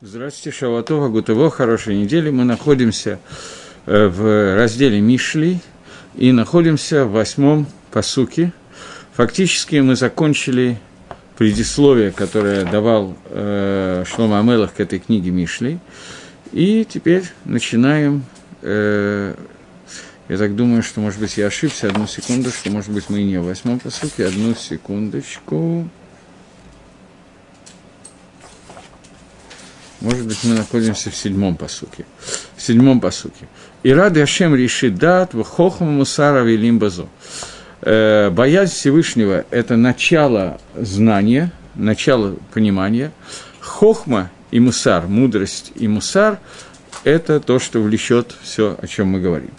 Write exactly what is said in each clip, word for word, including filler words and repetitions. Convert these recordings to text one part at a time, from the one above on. Здравствуйте, Шаватова, Гутово, хорошей недели. Мы находимся в разделе Мишли и находимся в восьмом пасуке. Фактически мы закончили предисловие, которое давал э, Шломо ха-Мелех к этой книге Мишли. И теперь начинаем... Э, я так думаю, что, может быть, я ошибся. Одну секундочку, может быть, мы и не в восьмом пасуке. Одну секундочку... Может быть, мы находимся в седьмом пасуке. В седьмом пасуке. «Ирад Яшем решит дат, вхохма мусара велим базо». Боязнь Всевышнего – это начало знания, начало понимания. Хохма и мусар, мудрость и мусар – это то, что влечет все, о чем мы говорим.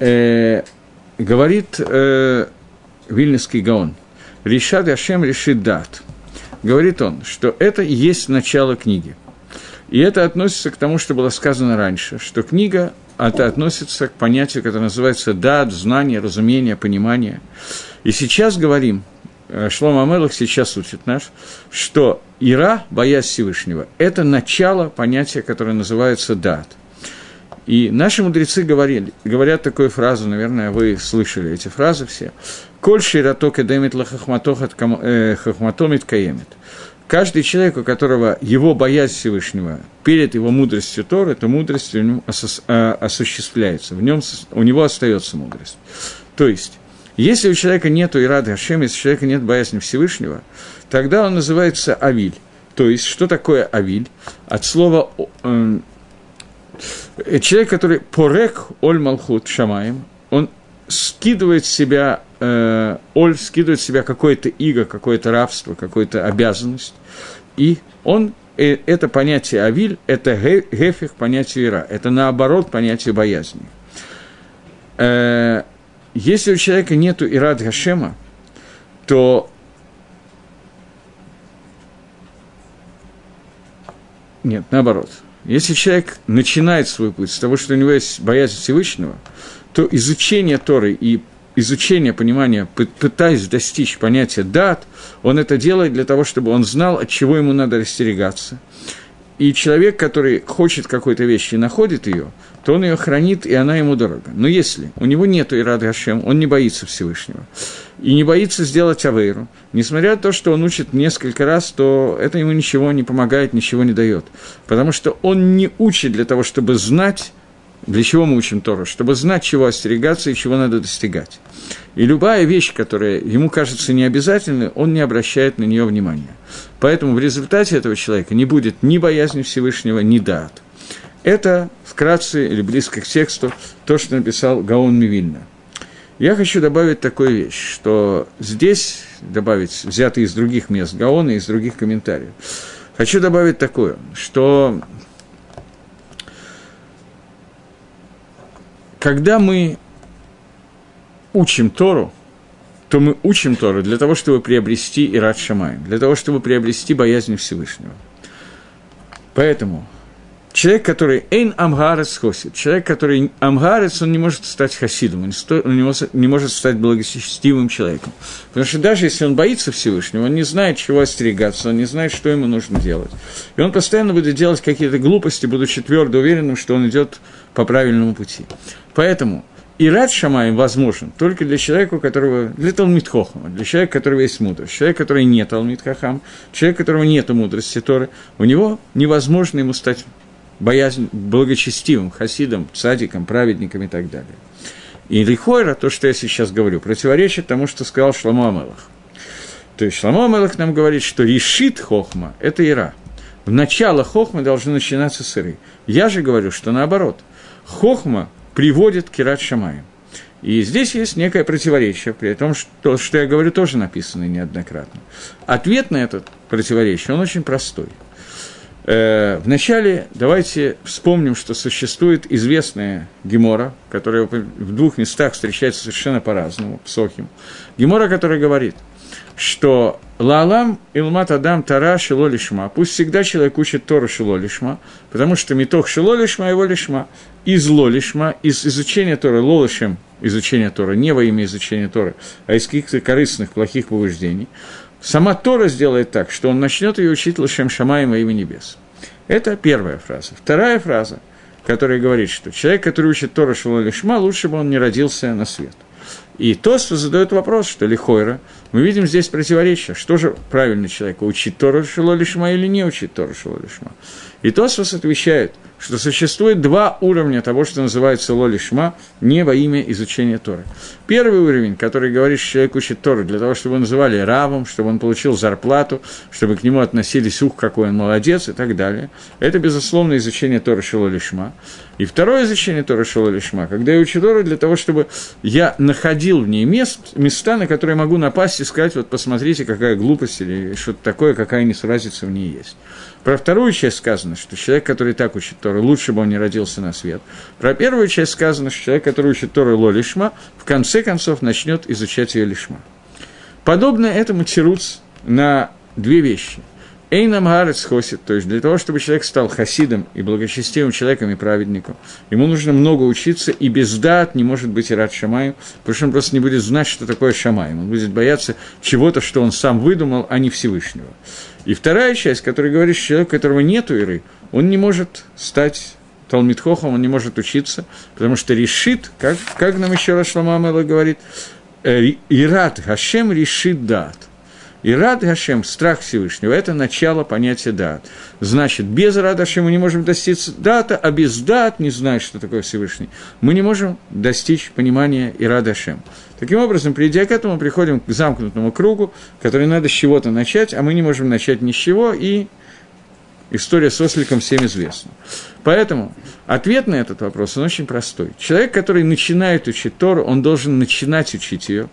Э, говорит э, Вильнюсский Гаон. «Решат Яшем решит дат». Говорит он, что это и есть начало книги. И это относится к тому, что было сказано раньше, что книга это относится к понятию, которое называется «дат», «знание», «разумение», «понимание». И сейчас говорим, Шломо ха-Мелех сейчас учит нас, что «ира», «боязнь Всевышнего» – это начало понятия, которое называется «дат». И наши мудрецы говорили, говорят такую фразу, наверное, вы слышали эти фразы все, «коль шираток эдемит ла хохматомит каемит». Каждый человек, у которого его боязнь Всевышнего перед его мудростью Тор, эта мудрость в нем осу- осуществляется, в нем, у него остается мудрость. То есть, если у человека нет ират Ашем, если у человека нет боязни Всевышнего, тогда он называется авиль. То есть, что такое авиль? От слова э, человек, который порек оль малхут шамаем, он скидывает с себя... Оль скидывает в себя какое-то иго, какое-то рабство, какую-то обязанность. И он, это понятие авиль, это гефих понятие ира, это наоборот понятие боязни. Если у человека нету ират Гашема, то нет, наоборот. Если человек начинает свой путь с того, что у него есть боязнь Всевышнего, то изучение Торы и изучение, понимание, пытаясь достичь понятия «дат», он это делает для того, чтобы он знал, от чего ему надо остерегаться. И человек, который хочет какой-то вещи и находит ее, то он ее хранит, и она ему дорога. Но если у него нет ират Гашем, он не боится Всевышнего, и не боится сделать авейру, несмотря на то, что он учит несколько раз, то это ему ничего не помогает, ничего не дает. Потому что он не учит для того, чтобы знать, для чего мы учим Тору? Чтобы знать, чего остерегаться и чего надо достигать. И любая вещь, которая ему кажется необязательной, он не обращает на нее внимания. Поэтому в результате этого человека не будет ни боязни Всевышнего, ни даат. Это вкратце или близко к тексту то, что написал Гаон Мивильна. Я хочу добавить такую вещь, что здесь, добавить, взятый из других мест Гаона и из других комментариев, хочу добавить такое, что... Когда мы учим Тору, то мы учим Тору для того, чтобы приобрести ират Шамаим, для того, чтобы приобрести боязнь Всевышнего. Поэтому человек, который «эйн амгарец хосид», человек, который амгарец, он не может стать хасидом, он не может стать благочестивым человеком. Потому что даже если он боится Всевышнего, он не знает, чего остерегаться, он не знает, что ему нужно делать. И он постоянно будет делать какие-то глупости, будучи твердо уверенным, что он идет по правильному пути. Поэтому ират Шамаим возможен только для человека, у которого... Для Талмид Хохама, для человека, у которого есть мудрость. Человек, который не Талмид Хохам, человек, у которого нет мудрости Торы, у него невозможно ему стать боязнь, благочестивым хасидом, цадиком, праведником и так далее. И лихойра, то, что я сейчас говорю, противоречит тому, что сказал Шломо ха-Мелех. То есть Шломо ха-Мелех нам говорит, что решит хохма – это ира. В начало хохма должны начинаться с иры. Я же говорю, что наоборот – хохма приводит к ират Шамаим. И здесь есть некое противоречие, при том, что, что я говорю, тоже написано неоднократно. Ответ на это противоречие, он очень простой. Э, вначале давайте вспомним, что существует известная гемора, которая в двух местах встречается совершенно по-разному, псохим. Гемора, которая говорит, что «Лаалам илмат адам тара шило лишма». Пусть всегда человек учит Тору шило лишма, потому что митох шило лишма, его лишма, из ло лишма, из изучения Торы, ло лишем изучения Торы, не во имя изучения Торы, а из каких-то корыстных, плохих побуждений. Сама Тора сделает так, что он начнет ее учить лишем шамаем во имя небес. Это первая фраза. Вторая фраза, которая говорит, что человек, который учит Тору Шило Лишма, лучше бы он не родился на свет. И Тосфос задает вопрос, что лихойра, мы видим здесь противоречие, что же правильно человеку, учить Тору Шило Лишма или не учить Тору Шило Лишма. И Тосфос отвечает, что существует два уровня того, что называется ло лишма, не во имя изучения Торы. Первый уровень, который говорит, что человек учит Тору для того, чтобы его называли равом, чтобы он получил зарплату, чтобы к нему относились, ух, какой он молодец и так далее. Это, безусловно, изучение Торы шило лишма. И второе изучение Торы шило лишма, когда я учу Тору для того, чтобы я находил в ней мест, места, на которые могу напасть и сказать, вот посмотрите, какая глупость или что-то такое, какая несуразица в ней есть. Про вторую часть сказано, что человек, который так учит Тору, лучше бы он не родился на свет. Про первую часть сказано, что человек, который учит Тору ло лишма, в конце концов начнет изучать ее лишма. Подобно этому тируц на две вещи. Эйнам Гарец Хосид, то есть для того, чтобы человек стал хасидом и благочестивым человеком и праведником, ему нужно много учиться, и без дат не может быть и рад Шамаю, потому что он просто не будет знать, что такое Шамай, он будет бояться чего-то, что он сам выдумал, а не Всевышнего. И вторая часть, которая говорит, что человек, у которого нет иры, он не может стать Талмид Хохом, он не может учиться, потому что решит, как, как нам еще раз Шломо ха-Мелех говорит, «Ират Хашем решит дат». И рад Гашем, страх Всевышнего, это начало понятия дат. Значит, без рад Гашем мы не можем достичь дата, а без дат, не зная, что такое Всевышний, мы не можем достичь понимания и рад Гашем. Таким образом, придя к этому, приходим к замкнутому кругу, который надо с чего-то начать, а мы не можем начать ни с чего, и история с осликом всем известна. Поэтому ответ на этот вопрос, он очень простой. Человек, который начинает учить Тору, он должен начинать учить ее.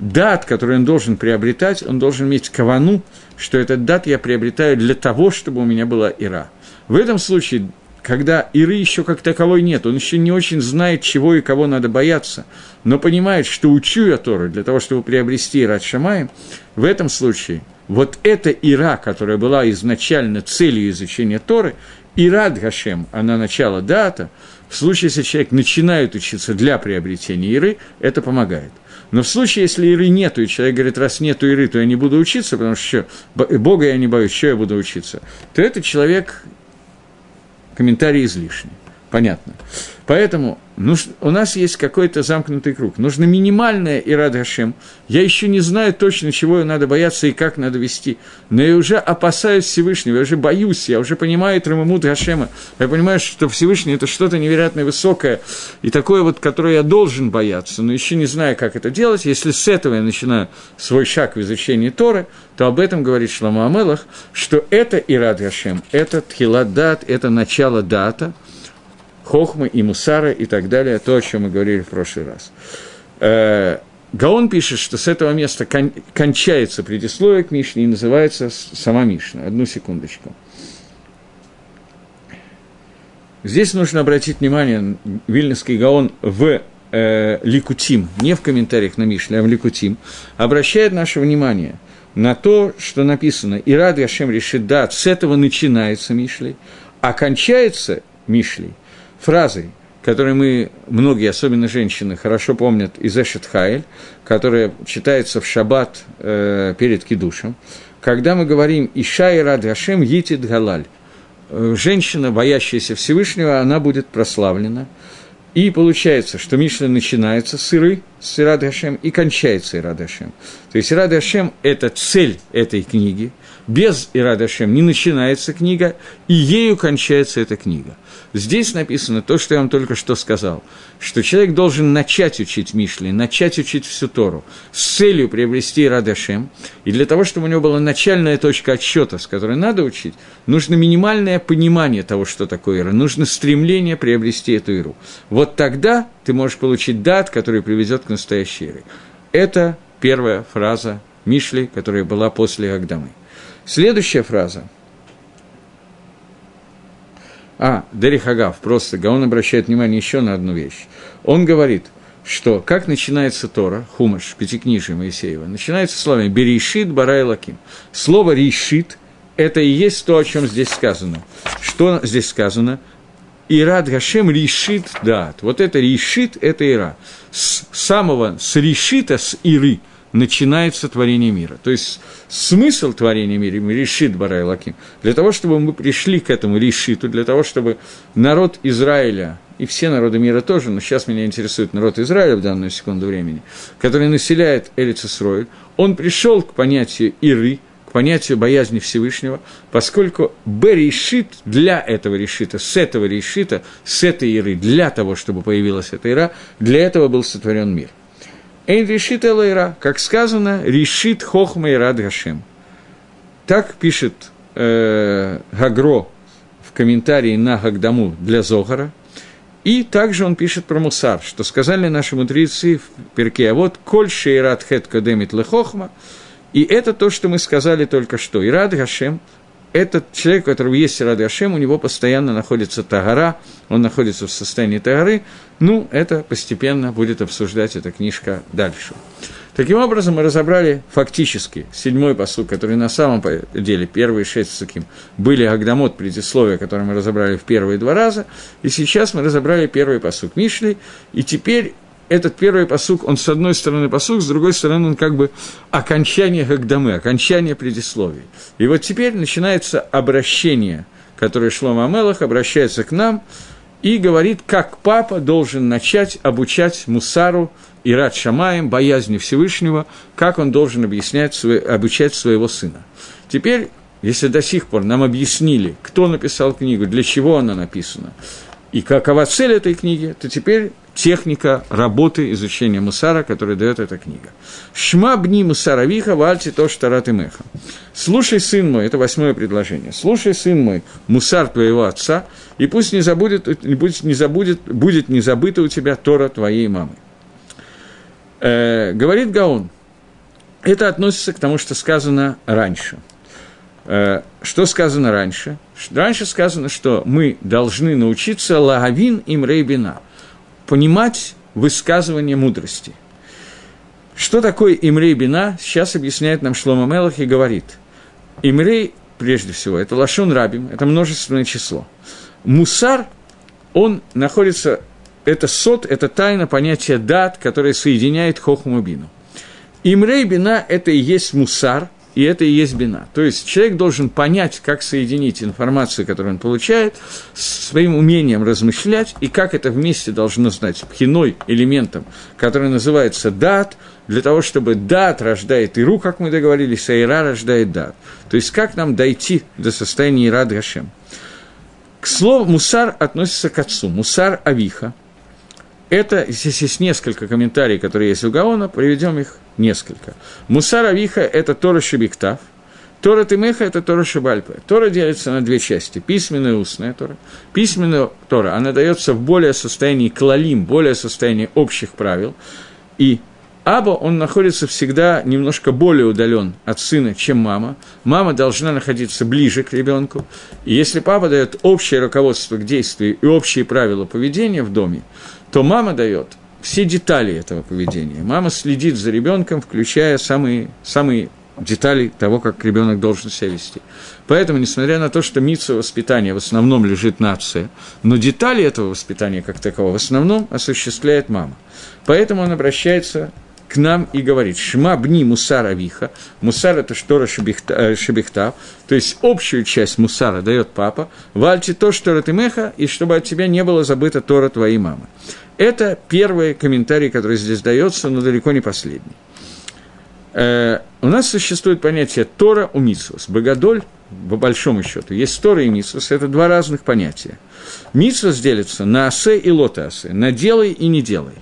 Дат, который он должен приобретать, он должен иметь кавану, что этот дат я приобретаю для того, чтобы у меня была ира. В этом случае, когда иры еще как таковой нет, он еще не очень знает, чего и кого надо бояться, но понимает, что учу я Тору для того, чтобы приобрести ират шамаим, в этом случае вот эта ира, которая была изначально целью изучения Торы, ират Гашем, она начало дата, в случае, если человек начинает учиться для приобретения иры, это помогает. Но в случае, если иры нету, и человек говорит, раз нету иры, то я не буду учиться, потому что Бога я не боюсь, что я буду учиться, то этот человек, комментарий излишний, понятно. Поэтому нужно, у нас есть какой-то замкнутый круг, нужно минимальное ират Гашем, я еще не знаю точно, чего надо бояться и как надо вести, но я уже опасаюсь Всевышнего, я уже боюсь, я уже понимаю Трамамут Гашема, я понимаю, что Всевышний – это что-то невероятно высокое, и такое вот, которое я должен бояться, но еще не знаю, как это делать. Если с этого я начинаю свой шаг в изучении Торы, то об этом говорит Шломо ха-Мелех, что это ират Гашем, это тхилат дат, это начало дата, хохмы и мусара и так далее, то, о чем мы говорили в прошлый раз. Гаон пишет, что с этого места кон- кончается предисловие к Мишне и называется сама Мишна. Одну секундочку. Здесь нужно обратить внимание, Вильнюсский Гаон в э, Ликутим, не в комментариях на Мишне, а в Ликутим, обращает наше внимание на то, что написано «Ирад Гашем решит дат», с этого начинается Мишли, а кончается Мишли фразой, которую мы, многие, особенно женщины, хорошо помнят из Эшет Хайль, которая читается в шаббат э, перед кидушем, когда мы говорим «Иша ират Гашем йитит галаль», женщина, боящаяся Всевышнего, она будет прославлена. И получается, что Мишна начинается с иры, с ират Гашем, и кончается ират Гашем. То есть ират Гашем – это цель этой книги, без ират Гашем не начинается книга, и ею кончается эта книга. Здесь написано то, что я вам только что сказал, что человек должен начать учить Мишли, начать учить всю Тору с целью приобрести ират Гашем, и для того, чтобы у него была начальная точка отсчета, с которой надо учить, нужно минимальное понимание того, что такое ира, нужно стремление приобрести эту иру. Вот тогда ты можешь получить дат, который приведет к настоящей ире. Это первая фраза Мишли, которая была после Агдамы. Следующая фраза. А, Дерих Агав, просто Гаон обращает внимание еще на одну вещь. Он говорит, что как начинается Тора, Хумаш, Пятикнижие Моисеева, начинается словами «Берешит бара элаким». Слово «решит» – это и есть то, о чем здесь сказано. Что здесь сказано? «Ират Гашем решит дат». Вот это «решит» – это «ира». С самого, с решита, с иры начинается творение мира. То есть смысл творения мира – решит Барай Лаким. Для того, чтобы мы пришли к этому решиту, для того, чтобы народ Израиля, и все народы мира тоже, но сейчас меня интересует народ Израиля в данную секунду времени, который населяет Эрец Исроэль, он пришел к понятию «иры», понятию боязни Всевышнего, поскольку Б-решит для этого решита, с этого решита, с этой иры, для того, чтобы появилась эта ира, для этого был сотворен мир. Эйн решит эла ира, как сказано, решит хохма ирад Гашем. Так пишет э, Гагро в комментарии на Гагдаму для Зохара, и также он пишет про Мусар, что сказали наши мудрецы в Перке, а вот «Коль шеират хет кодемит ле хохма», и это то, что мы сказали только что. Ират Гашем, этот человек, у которого есть Ират Гашем, у него постоянно находится тагара, он находится в состоянии тагары. Ну, это постепенно будет обсуждать эта книжка дальше. Таким образом, мы разобрали фактически седьмой посуд, который на самом деле первые шесть суким были Агдамот, предисловия, которые мы разобрали в первые два раза, и сейчас мы разобрали первый посуд Мишли, и теперь этот первый пасук, он с одной стороны пасук, с другой стороны он как бы окончание Гагдамы, окончание предисловий. И вот теперь начинается обращение, которое Шломо ха-Мелех обращается к нам и говорит, как папа должен начать обучать мусару ират шамаим, боязни Всевышнего, как он должен объяснять, обучать своего сына. Теперь, если до сих пор нам объяснили, кто написал книгу, для чего она написана, и какова цель этой книги, то теперь техника работы изучения мусара, которую дает эта книга. «Шма бни мусаравиха вальти тош тарат имеха». «Слушай, сын мой», это восьмое предложение, «слушай, сын мой, мусар твоего отца, и пусть не забудет, будет, не забудет, будет не забыта у тебя Тора твоей мамы». Э, говорит Гаон, это относится к тому, что сказано раньше. Что сказано раньше? Раньше сказано, что мы должны научиться лагавин им рейбина, понимать высказывание мудрости. Что такое имрей бина, сейчас объясняет нам Шломо ха-Мелех и говорит. Имрей, прежде всего, это лашон рабим, это множественное число. Мусар, он находится, это сот, это тайна понятия дат, которое соединяет хохму бину. Имрей бина – это и есть мусар, и это и есть бина. То есть человек должен понять, как соединить информацию, которую он получает, с своим умением размышлять, и как это вместе должно знать пхиной элементом, который называется дат, для того, чтобы дат рождает иру, как мы договорились, а ира рождает дат. То есть как нам дойти до состояния ира Гашем. К слову, мусар относится к отцу, мусар авиха. Это, здесь есть несколько комментариев, которые есть у Гаона, приведем их несколько. Мусар авиха – это Тора Шебиктав, Тора Тимеха – это Тора Шебальпе. Тора делится на две части – письменная и устная Тора. Письменная Тора, она дается в более состоянии клалим, более состоянии общих правил. И Аба, он находится всегда немножко более удален от сына, чем мама. Мама должна находиться ближе к ребенку. И если папа дает общее руководство к действию и общие правила поведения в доме, то мама дает все детали этого поведения. Мама следит за ребенком, включая самые, самые детали того, как ребенок должен себя вести. Поэтому, несмотря на то, что мицва воспитания в основном лежит на отце, но детали этого воспитания как такового в основном осуществляет мама. Поэтому он обращается к нам и говорит: «Шма бни мусар авиха». Мусар – это Тора Шебихтав, то есть общую часть мусара дает папа. «Вальти то, что Тора Тимеха», и чтобы от тебя не было забыто Тора твоей мамы. Это первый комментарий, который здесь дается, но далеко не последний. Э, у нас существует понятие Тора у мицвос. Богодоль, по большому счету, есть Тора и мицвос, это два разных понятия. Мицвос делится на асе и лотасе, на делай и не делай.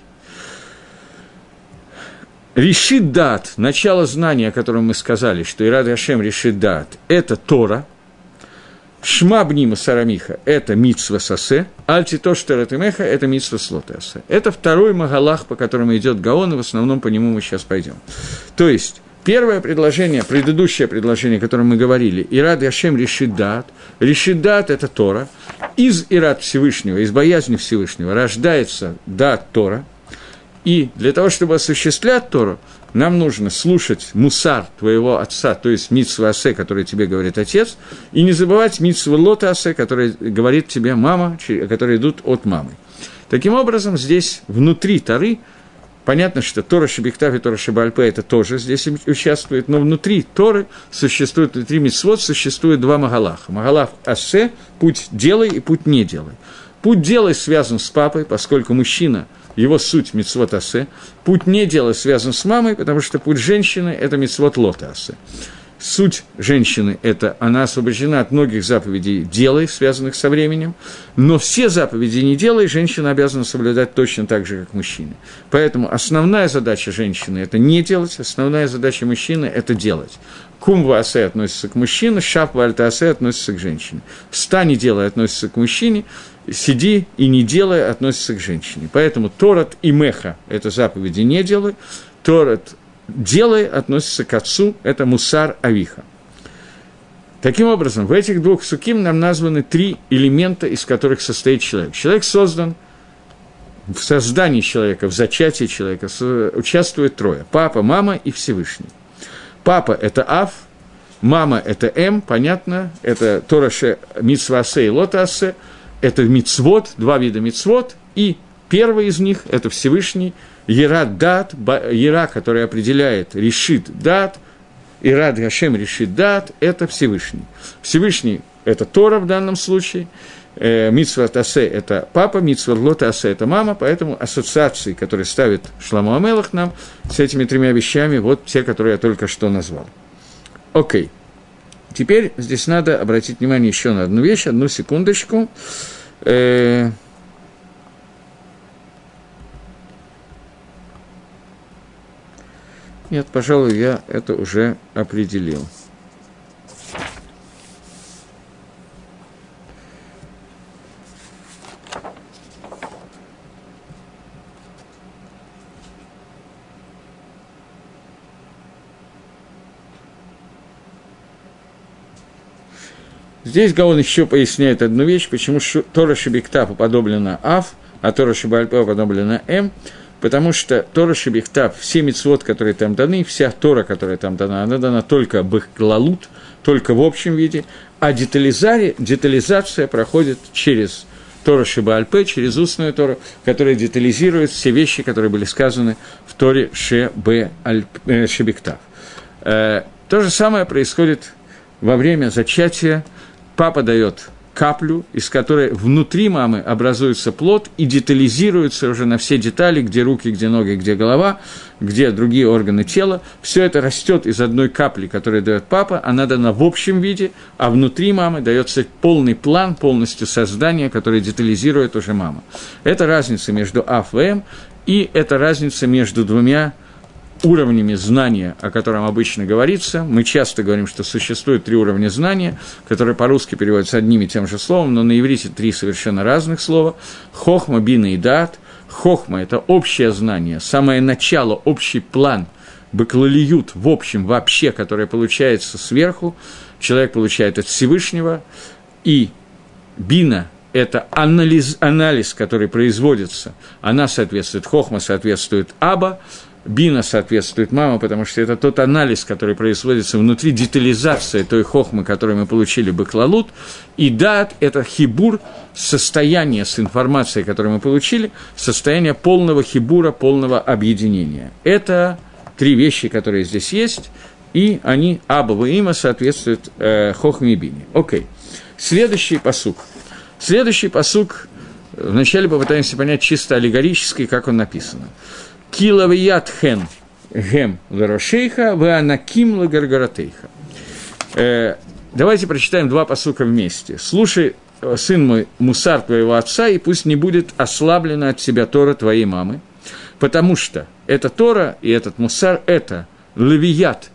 Решит дат, начало знания, о котором мы сказали, что Ират Гашем решит дат, это Тора. Шма бни мусарамиха – это митсва сосе, альти тош тератимеха – это митсва слотеса. Это второй магалах, по которому идет Гаон, и в основном по нему мы сейчас пойдем. То есть, первое предложение, предыдущее предложение, о котором мы говорили, Ират Гашем решит дат, решит дат – это Тора, из Ират Всевышнего, из боязни Всевышнего рождается дат Тора, и для того, чтобы осуществлять Тору, нам нужно слушать мусар твоего отца, то есть митсва асе, который тебе говорит отец, и не забывать митсва лота асе, который говорит тебе мама, которые идут от мамы. Таким образом, здесь внутри Торы Понятно, что Тора Шебихтав и Тора Шебальпе это тоже здесь участвует, но внутри Торы существует, внутри мицвот существует два Магалаха. Магалах Асе – путь делай и путь не делай. Путь делай связан с папой, поскольку мужчина, его суть – мицвот Асе. Путь не делай связан с мамой, потому что путь женщины – это мицвот Лота Асе. Суть женщины – это она освобождена от многих заповедей «делай», связанных со временем, но все заповеди «не делай» женщина обязана соблюдать точно так же, как мужчина. Поэтому основная задача женщины – это не делать, основная задача мужчины – это делать. Кумва асе относится к мужчине, шапва альта асе относится к женщине. Встань и делай относится к мужчине, сиди и не делай относится к женщине. Поэтому торат и меха – это заповеди «не делай», торат «делай» относится к отцу, это мусар авиха. Таким образом, в этих двух суким нам названы три элемента, из которых состоит человек. Человек создан, в создании человека, в зачатии человека участвует трое – папа, мама и Всевышний. Папа – это Ав, мама – это М, понятно, это Тораше мицва асе и лота асе, это мицвот, два вида мицвот, и первый из них – это Всевышний, Ера дат, Ера, который определяет решит дат, Ера Гашем решит дат, это Всевышний. Всевышний – это Тора в данном случае, Мицва Тасе – это папа, Мицва Лота Асе – это мама, поэтому ассоциации, которые ставит Шломо ха-Мелех нам с этими тремя вещами, вот те, которые я только что назвал. Окей. Теперь здесь надо обратить внимание еще на одну вещь, одну секундочку. Нет, пожалуй, я это уже определил. Здесь Гаон еще поясняет одну вещь, почему Тора Шебихтав уподоблена Аф, а Тора Шебальпе уподоблена М. Потому что Тора Шебихтав, все мицвот, которые там даны, вся Тора, которая там дана, она дана только бэхлалут, только в общем виде, а детализация проходит через Тора Шебальпе, через устную Тору, которая детализирует все вещи, которые были сказаны в Торе Шебихтав. То же самое происходит во время зачатия. Папа дает каплю, из которой внутри мамы образуется плод и детализируется уже на все детали, где руки, где ноги, где голова, где другие органы тела. Все это растет из одной капли, которую дает папа, она дана в общем виде, а внутри мамы дается полный план, полностью создание, которое детализирует уже мама. Это разница между Аф и Эм, и это разница между двумя уровнями знания, о котором обычно говорится. Мы часто говорим, что существует три уровня знания, которые по-русски переводятся одним и тем же словом, но на иврите три совершенно разных слова. Хохма, бина и даат. Хохма – это общее знание, самое начало, общий план, бэклалиют в общем, вообще, которое получается сверху, человек получает от Всевышнего, и бина – это анализ, анализ, который производится, она соответствует, хохма соответствует аба, бина соответствует мама, потому что это тот анализ, который производится внутри, детализация той хохмы, которую мы получили бэклалут, и дат – это хибур, состояние с информацией, которую мы получили, состояние полного хибура, полного объединения. Это три вещи, которые здесь есть, и они, аба и има, соответствуют э, хохме и бине. Окей. Следующий пасук. Следующий пасук, вначале попытаемся понять чисто аллегорически, как он написан. Килавият хен гем лерошейха веанаким легаргаратейха. Давайте прочитаем два пасука вместе. «Слушай, сын мой, мусар твоего отца, и пусть не будет ослаблена от тебя Тора твоей мамы, потому что эта Тора и этот мусар – это левият».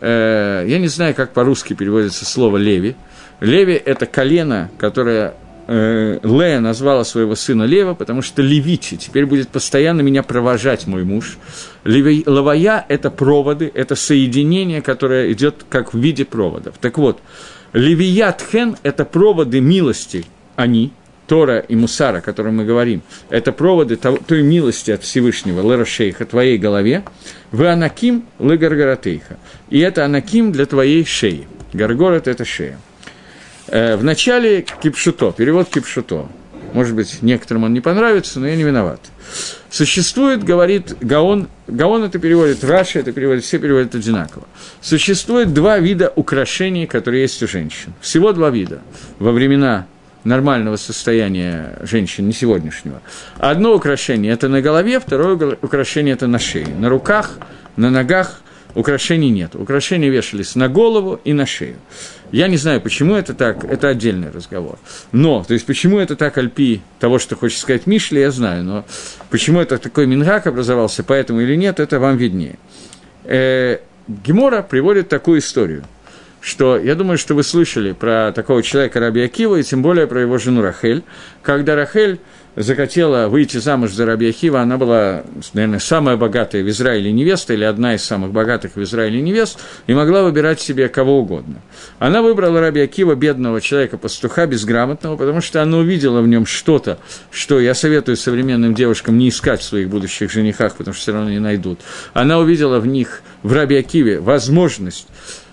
Э, я не знаю, как по-русски переводится слово «леви». «Леви» – это колено, которое… Лея назвала своего сына Лева, потому что левити, теперь будет постоянно меня провожать мой муж. Леви, лавая – это проводы, это соединение, которое идет как в виде проводов. Так вот, левиятхен – это проводы милости, они, Тора и Мусара, о котором мы говорим, это проводы той милости от Всевышнего, лерошейха, твоей голове, в анаким легаргаратейха. И это анаким для твоей шеи. Гаргород – это шея. В начале кипшуто, перевод кипшуто. Может быть, некоторым он не понравится, но я не виноват. Существует, говорит Гаон, Гаон это переводит, Раши это переводит, все переводят одинаково. Существует два вида украшений, которые есть у женщин. Всего два вида во времена нормального состояния женщин, не сегодняшнего. Одно украшение – это на голове, второе украшение – это на шее. На руках, на ногах украшений нет. Украшения вешались на голову и на шею. Я не знаю, почему это так, это отдельный разговор. Но, то есть, почему это так, альпи того, что хочет сказать Мишли, я знаю, но почему это такой минхаг образовался, поэтому или нет, это вам виднее. Э, Гемора приводит такую историю, что, я думаю, что вы слышали про такого человека раби Акива, и тем более про его жену Рахель. Когда Рахель захотела выйти замуж за раби Акива, она была, наверное, самая богатая в Израиле невеста, или одна из самых богатых в Израиле невест, и могла выбирать себе кого угодно. Она выбрала раби Акива, бедного человека-пастуха, безграмотного, потому что она увидела в нем что-то, что я советую современным девушкам не искать в своих будущих женихах, потому что все равно не найдут. Она увидела в них, в раби Акиве, возможность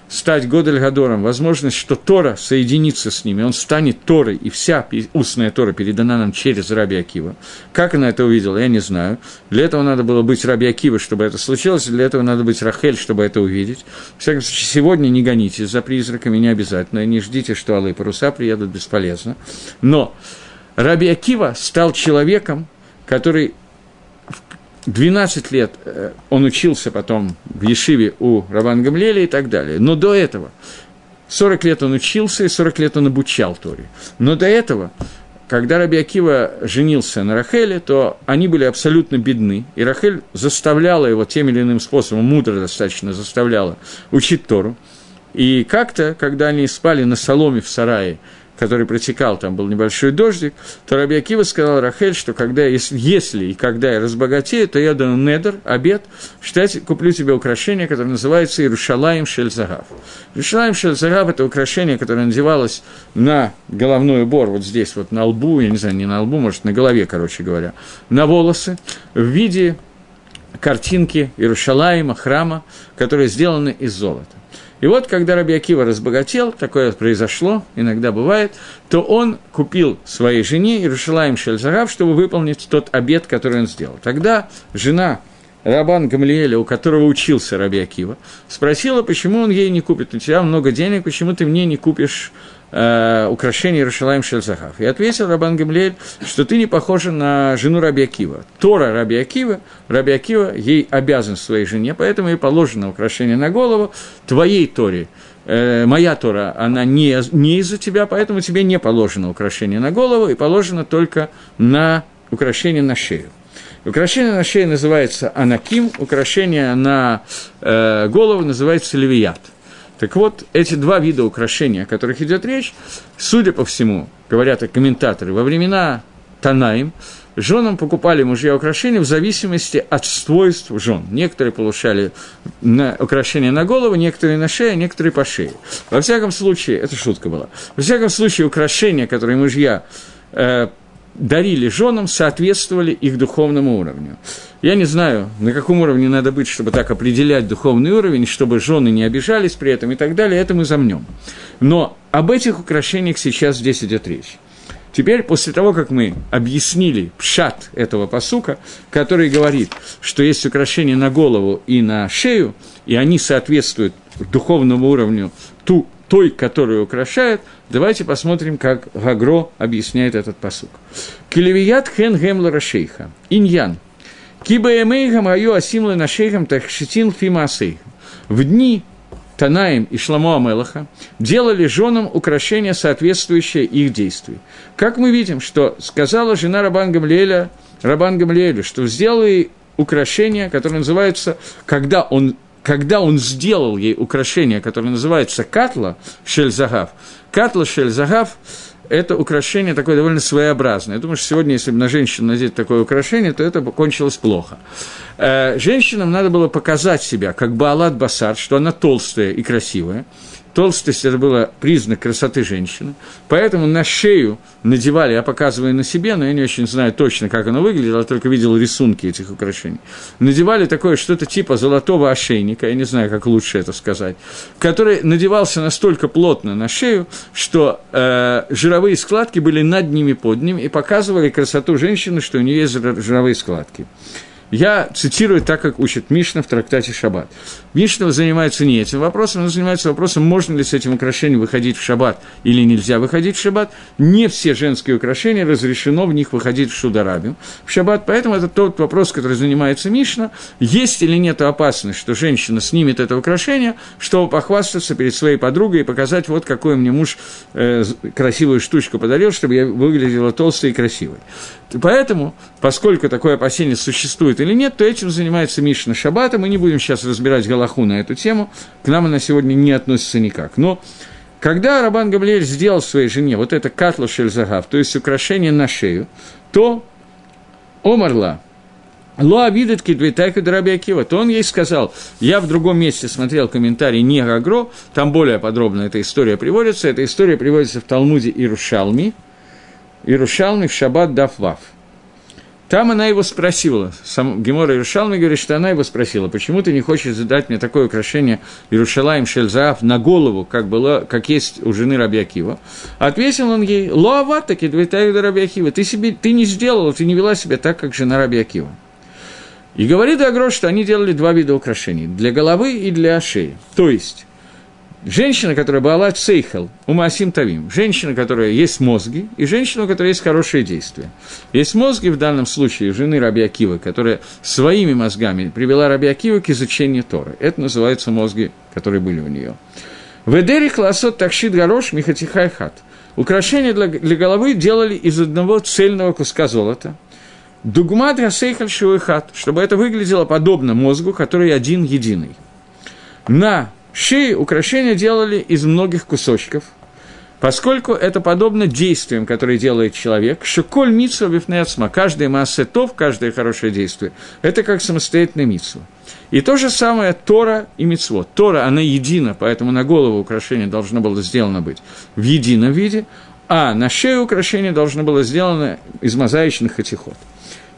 стать Годель-Гадором, возможность, что Тора соединится с ними, он станет Торой, и вся устная Тора передана нам через раби Акива. Как она это увидела, я не знаю. Для этого надо было быть раби Акива, чтобы это случилось, и для этого надо быть Рахель, чтобы это увидеть. В всяком случае, сегодня не гонитесь за призраками, не обязательно, не ждите, что алые паруса приедут, бесполезно. Но раби Акива стал человеком, который... двенадцать лет он учился потом в Ешиве у Рабан Гамлиэля и так далее. Но до этого сорок лет он учился, и сорок лет он обучал Торе. Но до этого, когда раби Акива женился на Рахеле, то они были абсолютно бедны. И Рахель заставляла его тем или иным способом, мудро достаточно заставляла учить Тору. И как-то, когда они спали на соломе в сарае, который протекал, там был небольшой дождик, то раби Акива сказал Рахель, что когда, если, если и когда я разбогатею, то я даю недер, обет, что я куплю тебе украшение, которое называется Ирушалаим шель-загав. Ирушалаим шель-загав – это украшение, которое надевалось на головной убор, вот здесь вот на лбу, я не знаю, не на лбу, может, на голове, короче говоря, на волосы, в виде картинки Ирушалаима, храма, которые сделаны из золота. И вот, когда раби Акива разбогател, такое произошло, иногда бывает, то он купил своей жене Ирушалаим шель-загав, чтобы выполнить тот обет, который он сделал. Тогда жена Рабан Гамлиэля, у которого учился раби Акива, спросила, почему он ей не купит. У тебя много денег, почему ты мне не купишь э, украшение Ирушалаим шель-загав? И ответил Рабан Гамлиэль, что ты не похожа на жену раби Акива. Тора раби Акива, раби Акива ей обязан своей жене, поэтому ей положено украшение на голову твоей Торе. Моя Тора, она не, не из-за тебя, поэтому тебе не положено украшение на голову и положено только на украшение на шею. Украшение на шее называется анаким, украшение на э, голову называется левият. Так вот, эти два вида украшения, о которых идет речь, судя по всему, говорят и комментаторы, во времена Танаим женам покупали мужья украшения в зависимости от свойств жен. Некоторые получали на украшения на голову, некоторые на шею, некоторые по шее. Во всяком случае, это шутка была, во всяком случае, украшения, которые мужья э, дарили женам, соответствовали их духовному уровню. Я не знаю, на каком уровне надо быть, чтобы так определять духовный уровень, чтобы жены не обижались при этом и так далее, это мы замнем. Но об этих украшениях сейчас здесь идет речь. Теперь, после того, как мы объяснили пшат этого пасука, который говорит, что есть украшения на голову и на шею, и они соответствуют духовному уровню ту, той, которую украшают, давайте посмотрим, как Гагро объясняет этот пасук. «Келевият хэн гэмла рашейха, иньян, кибаэмэйхам айо асимлэ нашейхам тахшитин фима асейхам». В дни Танаим и Шломо ха-Мелеха делали женам украшения, соответствующие их действию. Как мы видим, что сказала жена Рабан Гамлиэля, Рабан Гамлиэлю, что сделай украшение, которое называется «Когда он...» Когда он сделал ей украшение, которое называется «катла шель-загав», «катла шель-загав» – это украшение такое довольно своеобразное. Я думаю, что сегодня, если бы на женщину надеть такое украшение, то это бы кончилось плохо. Женщинам надо было показать себя, как баалат басар, что она толстая и красивая. Толстость – это был признак красоты женщины, поэтому на шею надевали, я показываю на себе, но я не очень знаю точно, как оно выглядело, я только видел рисунки этих украшений. Надевали такое что-то типа золотого ошейника, я не знаю, как лучше это сказать, который надевался настолько плотно на шею, что э, жировые складки были над ними, под ним, и показывали красоту женщины, что у нее есть жировые складки. Я цитирую так, как учит Мишна в трактате «Шаббат». Мишна занимается не этим вопросом, он занимается вопросом, можно ли с этим украшением выходить в шаббат или нельзя выходить в шаббат. Не все женские украшения разрешено в них выходить в Шударабим, в шаббат. Поэтому это тот вопрос, который занимается Мишна. Есть или нет опасность, что женщина снимет это украшение, чтобы похвастаться перед своей подругой и показать, вот какой мне муж э, красивую штучку подарил, чтобы я выглядела толстой и красивой. Поэтому, поскольку такое опасение существует или нет, то этим занимается Мишна Шаббата. Мы не будем сейчас разбирать галаху на эту тему, к нам она сегодня не относится никак. Но когда Рабан Гамлиэль сделал своей жене вот это катлу шельзагав, то есть украшение на шею, то омарла, ло обидет кидвитайку раби Акива, то он ей сказал, я в другом месте смотрел комментарий Нер Гро, там более подробно эта история приводится, эта история приводится в Талмуде Ирушалми, Ирушалми в Шаббат Дафвав. Там она его спросила, сам Гемора Ирушалми говорит, что она его спросила, почему ты не хочешь задать мне такое украшение Ирушалаим Шельзаав на голову, как было, как есть у жены раби Акива. Ответил он ей, лоаватаки двитаюда раби Акива, ты себе, ты не сделала, ты не вела себя так, как жена раби Акива. И говорит Агро, что они делали два вида украшений, для головы и для шеи, то есть... Женщина, которая была цейхал, умасим тавим, женщина, которая есть мозги, и женщина, у которой есть хорошие действия. Есть мозги, в данном случае, жены раби Акивы, которая своими мозгами привела раби Акиву к изучению Торы. Это называются мозги, которые были у нее. «Ведери хласот такшит гарош михатихай хат». Украшения для, для головы делали из одного цельного куска золота. «Дугмат гасейхаль шивой хат», чтобы это выглядело подобно мозгу, который один-единый. На шеи украшения делали из многих кусочков, поскольку это подобно действиям, которые делает человек. Шоколь митсва бифнеяцма, каждый маасетов, каждое хорошее действие, это как самостоятельная митсва. И то же самое Тора и митсвот. Тора, она едина, поэтому на голову украшение должно было сделано быть в едином виде, а на шею украшение должно было сделано из мозаичных хатихот.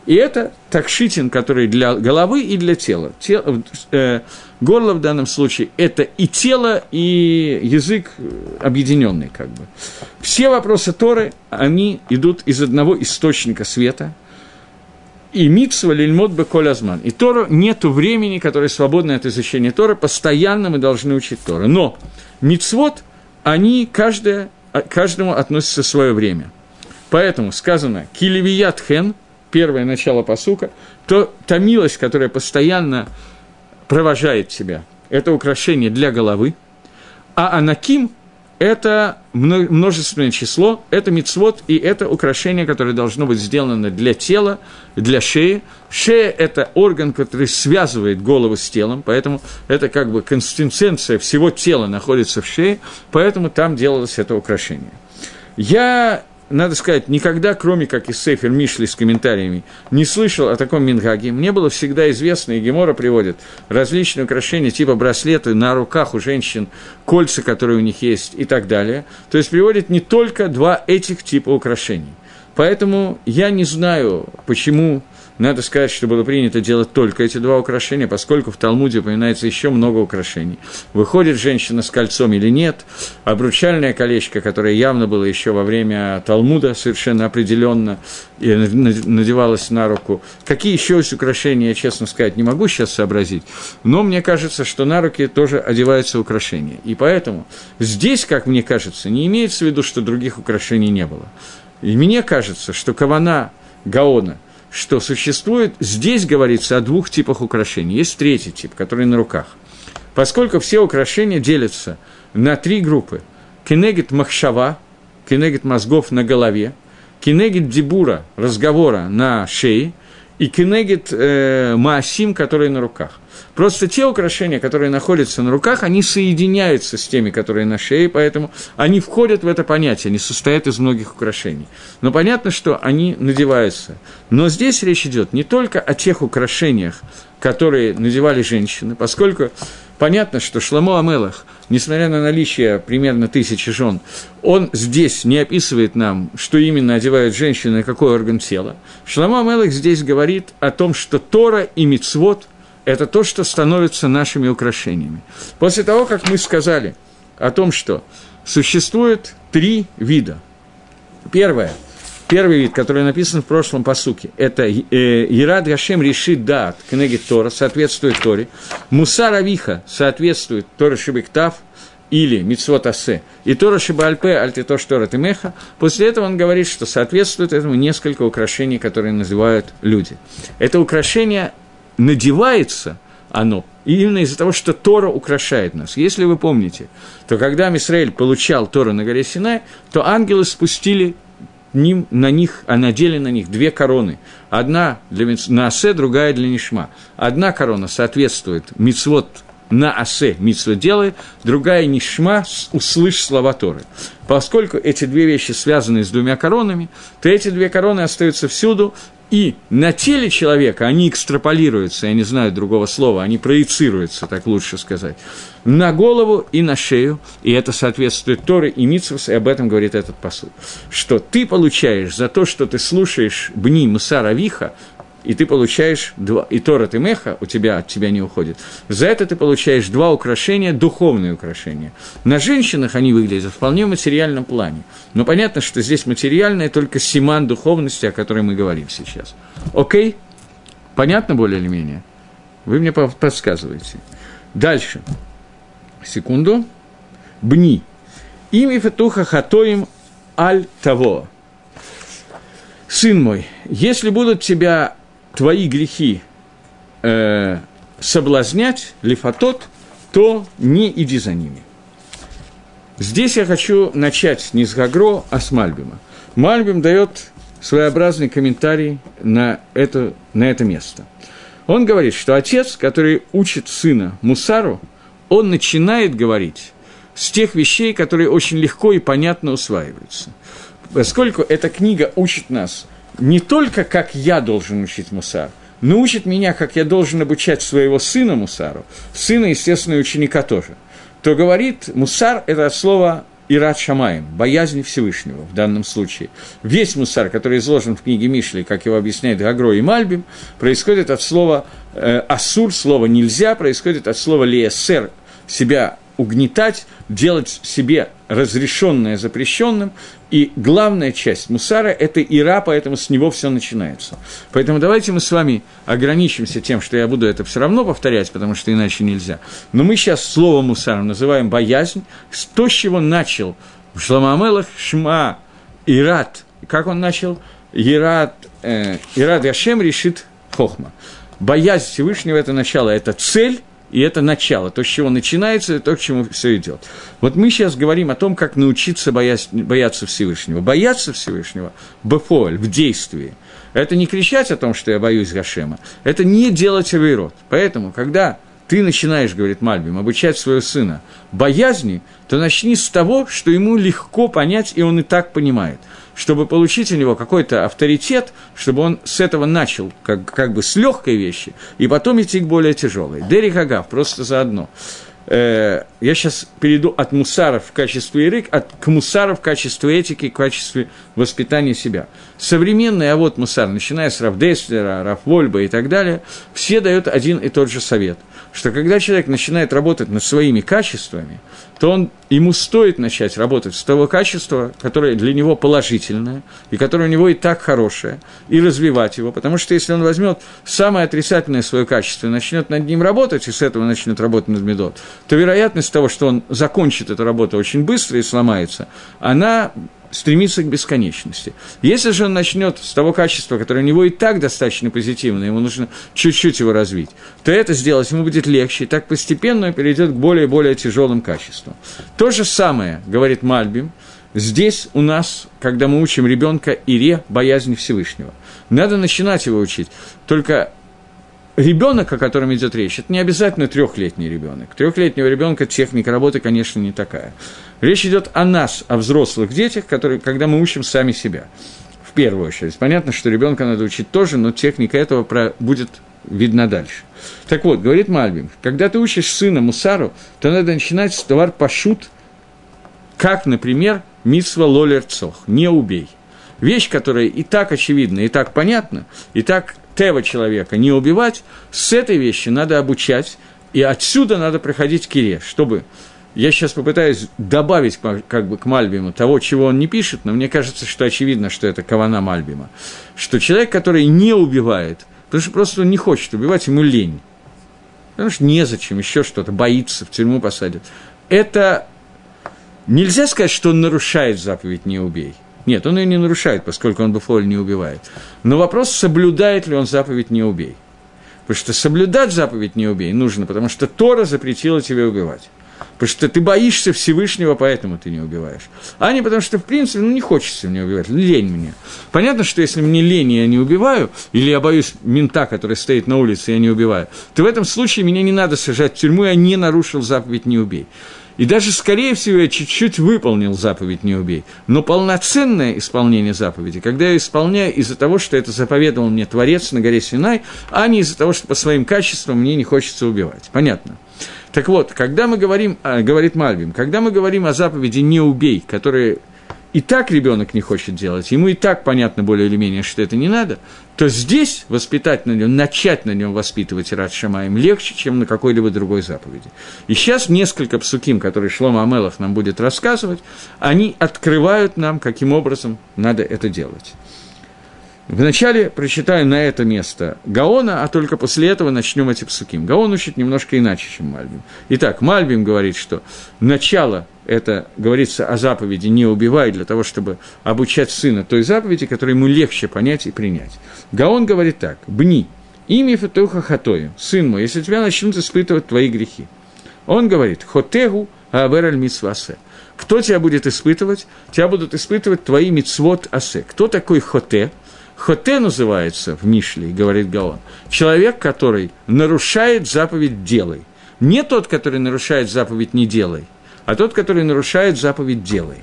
И это такшитин, который для головы и для тела. Тело, э, горло в данном случае – это и тело, и язык объединенный, как бы. Все вопросы Торы, они идут из одного источника света. И митсва лильмот бе коль азман. И Тору нету времени, которое свободно от изучения Торы. Постоянно мы должны учить Тору. Но митсвот, они каждое, каждому относятся свое время. Поэтому сказано «килевият хэн», первое начало пасука, то та милость, которая постоянно провожает тебя, это украшение для головы, а анаким – это множественное число, это мицвот, и это украшение, которое должно быть сделано для тела, для шеи. Шея – это орган, который связывает голову с телом, поэтому это как бы консистенция всего тела находится в шее, поэтому там делалось это украшение. Я... Надо сказать, никогда, кроме как из Сейфер Мишли с комментариями, не слышал о таком мингаге. Мне было всегда известно, и Гемора приводит, различные украшения типа браслеты на руках у женщин, кольца, которые у них есть и так далее. То есть приводит не только два этих типа украшений. Поэтому я не знаю, почему... Надо сказать, что было принято делать только эти два украшения, поскольку в Талмуде упоминается еще много украшений. Выходит женщина с кольцом или нет, обручальное колечко, которое явно было еще во время Талмуда совершенно определенно надевалось на руку. Какие еще есть украшения, я, честно сказать, не могу сейчас сообразить, но мне кажется, что на руки тоже одеваются украшения. И поэтому здесь, как мне кажется, не имеется в виду, что других украшений не было. И мне кажется, что кавана Гаона, что существует, здесь говорится о двух типах украшений. Есть третий тип, который на руках. Поскольку все украшения делятся на три группы. Кенегет махшава, кенегет мозгов на голове, кенегет дибура, разговора на шее, и кенегет э, маасим, которые на руках. Просто те украшения, которые находятся на руках, они соединяются с теми, которые на шее, поэтому они входят в это понятие, они состоят из многих украшений. Но понятно, что они надеваются. Но здесь речь идет не только о тех украшениях, которые надевали женщины, поскольку понятно, что Шломо ха-Мелех, несмотря на наличие примерно тысячи жен, он здесь не описывает нам, что именно одевают женщины, какой орган тела. Шломо ха-Мелех здесь говорит о том, что Тора и мицвот – это то, что становится нашими украшениями. После того, как мы сказали о том, что существует три вида. Первое. Первый вид, который написан в прошлом пасуке, это «Ират Гашем решит даат» кнегит Тора, соответствует Торе, «Мусар Авиха» соответствует Тора Шебектав или «Митцвот Асе», и «Тора Шебальпе Альтитош Тора Тимеха». После этого он говорит, что соответствует этому несколько украшений, которые называют люди. Это украшение надевается, оно, именно из-за того, что Тора украшает нас. Если вы помните, то когда Мисраэль получал Тору на горе Синай, то ангелы спустили Ним, на них, а надели на них две короны. Одна для Наасе, другая для Нишма. Одна корона соответствует мицвот Наасе, мицвот делай, другая Нишма, услышь слова Торы. Поскольку эти две вещи связаны с двумя коронами, то эти две короны остаются всюду, и на теле человека они экстраполируются, я не знаю другого слова, они проецируются, так лучше сказать, на голову и на шею, и это соответствует Торе и мицвот, и об этом говорит этот посуд, что ты получаешь за то, что ты слушаешь бни мусар авиха, и ты получаешь два, и Тора Тимеха у тебя, от тебя не уходит. За это ты получаешь два украшения, духовные украшения. На женщинах они выглядят вполне в материальном плане. Но понятно, что здесь материальное только симан духовности, о которой мы говорим сейчас. Окей? Понятно более или менее? Вы мне подсказываете. Дальше. Секунду. Бни. Ими фетуха хатоим аль таво. Сын мой, если будут тебя твои грехи э, соблазнять, лифатот, то не иди за ними. Здесь я хочу начать не с Гагро, а с Мальбима. Мальбим дает своеобразный комментарий на это, на это место. Он говорит, что отец, который учит сына мусару, он начинает говорить с тех вещей, которые очень легко и понятно усваиваются. Поскольку эта книга учит нас не только, как я должен учить мусар, но учит меня, как я должен обучать своего сына мусару, сына, естественно, и ученика тоже, то говорит, мусар – это от слова «ират шамаим», «боязнь Всевышнего» в данном случае. Весь мусар, который изложен в книге Мишли, как его объясняет Гагро и Мальбим, происходит от слова э, «асур», слово «нельзя», происходит от слова «леэсер», «себя угнетать», «делать себе разрешенное запрещенным». И главная часть мусара – это ира, поэтому с него все начинается. Поэтому давайте мы с вами ограничимся тем, что я буду это все равно повторять, потому что иначе нельзя. Но мы сейчас слово мусаром называем боязнь, то, с чего начал в Шломо ха-Мелех Шма Ират. Как он начал? Ират, э, ират Гашем решит хохма. Боязнь Всевышнего – это начало, это цель. И это начало, то, с чего начинается, и то, к чему все идет. Вот мы сейчас говорим о том, как научиться боясь, бояться Всевышнего. Бояться Всевышнего бефоль, в действии. Это не кричать о том, что я боюсь Гашема. Это не делать авейрот. Поэтому, когда ты начинаешь, говорит Мальбим, обучать своего сына боязни, то начни с того, что ему легко понять, и он и так понимает. Чтобы получить у него какой-то авторитет, чтобы он с этого начал, как, как бы с легкой вещи, и потом идти к более тяжелой. Дерек Агав, просто заодно. Э, я сейчас перейду от мусаров в качестве ирык, от, к мусаров в качестве этики, в качестве воспитания себя. Современный авод мусар, начиная с Рав Десслера, Рав Вольбе и так далее, все дают один и тот же совет, что когда человек начинает работать над своими качествами, то он, ему стоит начать работать с того качества, которое для него положительное, и которое у него и так хорошее, и развивать его, потому что если он возьмет самое отрицательное свое качество и начнет над ним работать, и с этого начнет работать над медот, то вероятность того, что он закончит эту работу очень быстро и сломается, она стремится к бесконечности. Если же он начнет с того качества, которое у него и так достаточно позитивное, ему нужно чуть-чуть его развить, то это сделать ему будет легче, и так постепенно он перейдет к более и более тяжелым качествам. То же самое, говорит Мальбим, здесь у нас, когда мы учим ребенка ире, боязни Всевышнего. Надо начинать его учить, только... Ребенок, о котором идет речь, это не обязательно трехлетний ребенок. Трехлетнего ребенка техника работы, конечно, не такая. Речь идет о нас, о взрослых детях, которые, когда мы учим сами себя. первую очередь. Понятно, что ребенка надо учить тоже, но техника этого про... будет видна дальше. Так вот, говорит Мальбим, когда ты учишь сына мусару, то надо начинать с товар пашут, как, например, митсва лолер цох, не убей. Вещь, которая и так очевидна, и так понятна, и так тева человека не убивать, с этой вещи надо обучать, и отсюда надо проходить кире, чтобы... Я сейчас попытаюсь добавить как бы к Мальбиму того, чего он не пишет, но мне кажется, что очевидно, что это кавана Мальбима, что человек, который не убивает, потому что просто он не хочет убивать, ему лень, потому что незачем, еще что-то, боится, в тюрьму посадят. Это нельзя сказать, что он нарушает заповедь «не убей». Нет, он ее не нарушает, поскольку он бифоль не убивает. Но вопрос, соблюдает ли он заповедь «не убей». Потому что соблюдать заповедь «не убей» нужно, потому что Тора запретила тебе убивать. Потому что ты боишься Всевышнего, поэтому ты не убиваешь. А не потому что, в принципе, ну, не хочется мне убивать, лень мне. Понятно, что если мне лень, я не убиваю, или я боюсь мента, который стоит на улице, я не убиваю, то в этом случае меня не надо сажать в тюрьму, я не нарушил заповедь «не убей». И даже, скорее всего, я чуть-чуть выполнил заповедь «не убей». Но полноценное исполнение заповеди, когда я исполняю из-за того, что это заповедовал мне Творец на горе Синай, а не из-за того, что по своим качествам мне не хочется убивать. Понятно? Так вот, когда мы говорим, говорит Мальбим, когда мы говорим о заповеди «не убей», которые и так ребенок не хочет делать, ему и так понятно более или менее, что это не надо, то здесь воспитать на нем, начать на нем воспитывать Ират Шамаим легче, чем на какой-либо другой заповеди. И сейчас несколько псуким, которые Шломо ха-Мелех нам будет рассказывать, они открывают нам, каким образом надо это делать. Вначале прочитаю на это место Гаона, а только после этого начнем эти псуким. Гаон учит немножко иначе, чем Мальбим. Итак, Мальбим говорит, что начало это говорится о заповеди «не убивай» для того, чтобы обучать сына той заповеди, которую ему легче понять и принять. Гаон говорит так: «Бни, ими фетуха хатою, сын мой, если тебя начнут испытывать твои грехи». Он говорит: «Хотегу авераль митсвасе». Кто тебя будет испытывать? Тебя будут испытывать твои митсвот асе. Кто такой хоте? Хоте называется в Мишли, говорит Гаон, человек, который нарушает заповедь «делай». Не тот, который нарушает заповедь «не делай», а тот, который нарушает заповедь «делай».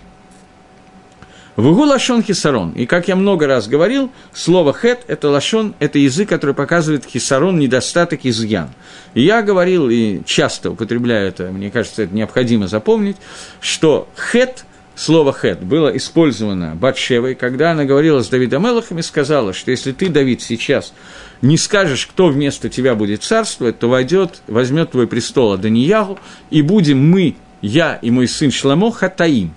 Вугу лашон хисарон. И, как я много раз говорил, слово «хет» – это лашон, это язык, который показывает хисарон, недостаток, изъян. И я говорил, и часто употребляю это, мне кажется, это необходимо запомнить, что «хет» – слово «хет» было использовано Батшевой, когда она говорила с Давидом Мелахом и сказала, что если ты, Давид, сейчас не скажешь, кто вместо тебя будет царствовать, то войдет, возьмет твой престол Адониягу, и будем мы, я и мой сын Шломо, хатаим.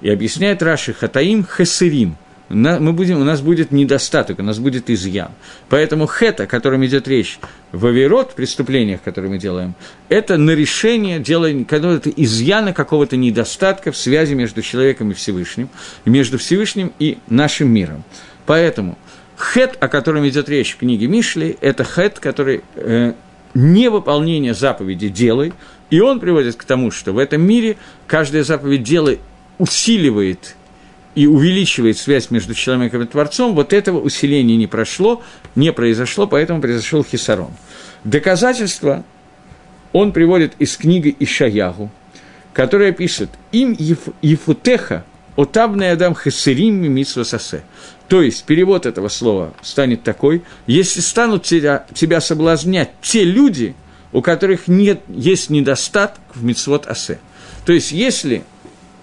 И объясняет Раши: хатаим хесерим. Мы будем, у нас будет недостаток, у нас будет изъян. Поэтому хет, о котором идет речь в авирот, в преступлениях, которые мы делаем, это нарешение делания какого-то изъяна, какого-то недостатка в связи между человеком и Всевышним, между Всевышним и нашим миром. Поэтому хет, о котором идет речь в книге Мишли, это хет, который э, невыполнение заповеди «делай», и он приводит к тому, что в этом мире каждая заповедь «делай» усиливает и увеличивает связь между человеком и Творцом, вот этого усиления не прошло, не произошло, поэтому произошел хисарон. Доказательство он приводит из книги Ишаяху, которая пишет: «Им ефутеха отабный адам хесерим митсва сосе». То есть перевод этого слова станет такой: «Если станут тебя, тебя соблазнять те люди, у которых нет, есть недостаток в митсвот асе». То есть если...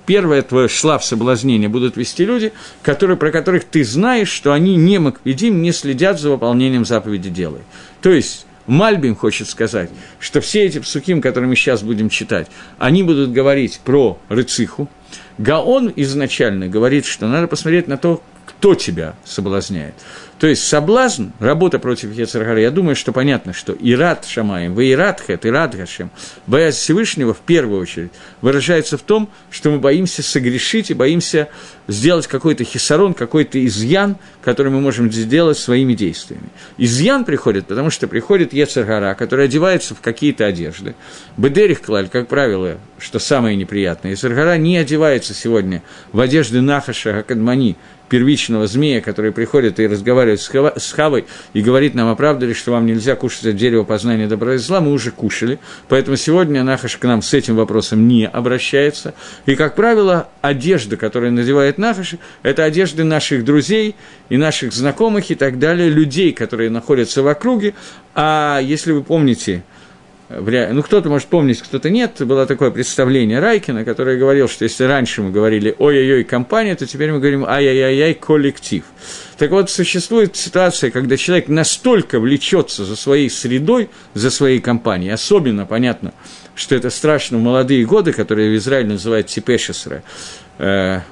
Первое твое шла в соблазнение будут вести люди, которые, про которых ты знаешь, что они не макпедим, не следят за выполнением заповеди «делай». То есть Мальбим хочет сказать, что все эти псуким, которые мы сейчас будем читать, они будут говорить про рыциху. Гаон изначально говорит, что надо посмотреть на то, кто тебя соблазняет. То есть соблазн, работа против йецер гара, я думаю, что понятно, что ират шамаим, ваират хет, ират гашем, боязнь Всевышнего в первую очередь выражается в том, что мы боимся согрешить и боимся сделать какой-то хисарон, какой-то изъян, который мы можем сделать своими действиями. Изъян приходит, потому что приходит йецер гара, который одевается в какие-то одежды. Бедерих клаль, как правило, что самое неприятное, йецер гара не одевается сегодня в одежды нахаша, гакадмани, первичного змея, который приходит и разговаривает с Хавой, и говорит нам, оправдали, что вам нельзя кушать от дерева познания добра и зла, мы уже кушали. Поэтому сегодня Нахаш к нам с этим вопросом не обращается. И, как правило, одежда, которую надевает Нахаш, это одежды наших друзей и наших знакомых и так далее, людей, которые находятся в округе. А если вы помните... Ну, кто-то может помнить, кто-то нет. Было такое представление Райкина, который говорил, что если раньше мы говорили «ой-ой-ой, компания», то теперь мы говорим «ай-яй-яй, коллектив». Так вот, существует ситуация, когда человек настолько влечется за своей средой, за своей компанией, особенно понятно, что это страшно в молодые годы, которые в Израиле называют «типешесра»,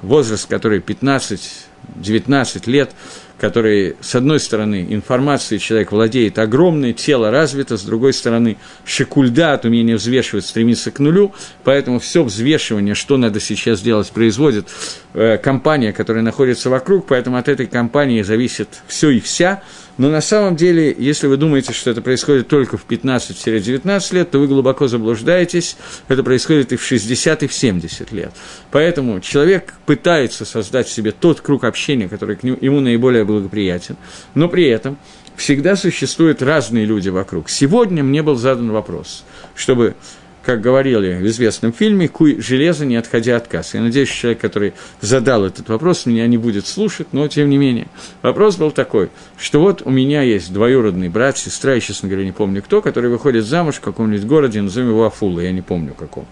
возраст, который пятнадцать-девятнадцать лет, который, с одной стороны, информацией человек владеет огромной, тело развито, с другой стороны, шикульда от умения взвешивать стремится к нулю, поэтому все взвешивание, что надо сейчас делать, производит э, компания, которая находится вокруг, поэтому от этой компании зависит все и вся. Но на самом деле, если вы думаете, что это происходит только в пятнадцать-девятнадцать лет, то вы глубоко заблуждаетесь, это происходит и в шестьдесят, и в семьдесят лет. Поэтому человек пытается создать себе тот круг общения, который к нему, ему наиболее благоприятен, но при этом всегда существуют разные люди вокруг. Сегодня мне был задан вопрос, чтобы, как говорили в известном фильме, «Куй железо, не отходя от кассы». Я надеюсь, что человек, который задал этот вопрос, меня не будет слушать, но тем не менее. Вопрос был такой, что вот у меня есть двоюродный брат, сестра, я, честно говоря, не помню кто, который выходит замуж в каком-нибудь городе, назовем его Афула, я не помню каком.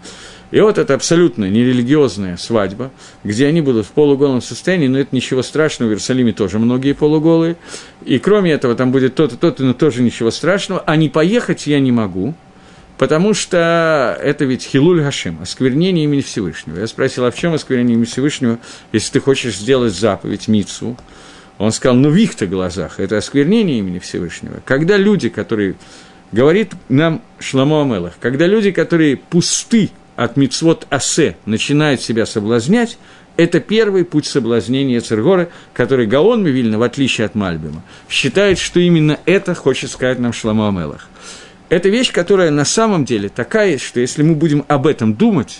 И вот это абсолютно нерелигиозная свадьба, где они будут в полуголом состоянии, но это ничего страшного, в Иерусалиме тоже многие полуголые. И кроме этого там будет то-то, то-то, но тоже ничего страшного. А не поехать я не могу, потому что это ведь хилуль Гашем, осквернение имени Всевышнего. Я спросил, а в чем осквернение имени Всевышнего, если ты хочешь сделать заповедь, мицву? Он сказал, ну в их-то глазах это осквернение имени Всевышнего. Когда люди, которые, говорит нам Шломо ха-Мелех, когда люди, которые пусты, от мицвот асе начинает себя соблазнять, это первый путь соблазнения Цергора, который Гаон Мивильна, в отличие от Мальбима, считает, что именно это хочет сказать нам Шломо ха-Мелех. Это вещь, которая на самом деле такая, что если мы будем об этом думать,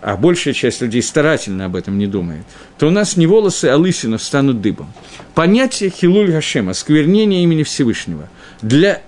а большая часть людей старательно об этом не думает, то у нас не волосы, а лысина встанут дыбом. Понятие хилуль Гашема, осквернение имени Всевышнего, для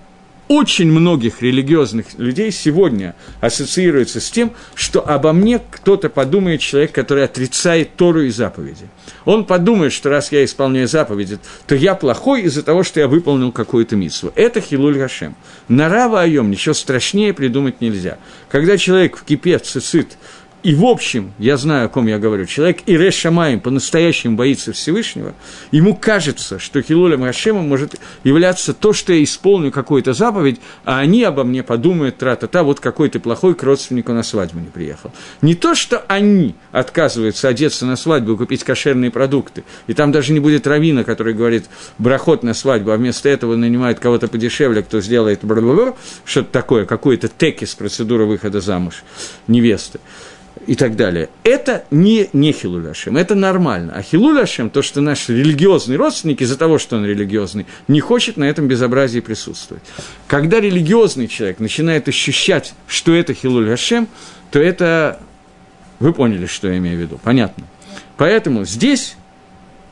очень многих религиозных людей сегодня ассоциируется с тем, что обо мне кто-то подумает, человек, который отрицает Тору и заповеди. Он подумает, что раз я исполняю заповеди, то я плохой из-за того, что я выполнил какую-то мицву. Это хилуль Гашем. На рава айом ничего страшнее придумать нельзя. Когда человек в кипе, цицит, и в общем, я знаю, о ком я говорю, человек Ире Шамаим по-настоящему боится Всевышнего, ему кажется, что хилулем Гашемом может являться то, что я исполню какую-то заповедь, а они обо мне подумают, тра-та-та, вот какой ты плохой, к родственнику на свадьбу не приехал. Не то, что они отказываются одеться на свадьбу, купить кошерные продукты, и там даже не будет раввина, который говорит брахот на свадьбу, а вместо этого нанимает кого-то подешевле, кто сделает что-то такое, какой-то текис, процедура выхода замуж невесты. И так далее. Это не, не хилуль Ашем, это нормально. А хилуль Ашем, то, что наш религиозный родственник, из-за того, что он религиозный, не хочет на этом безобразии присутствовать. Когда религиозный человек начинает ощущать, что это хилуль Ашем, то это... Вы поняли, что я имею в виду, понятно. Поэтому здесь...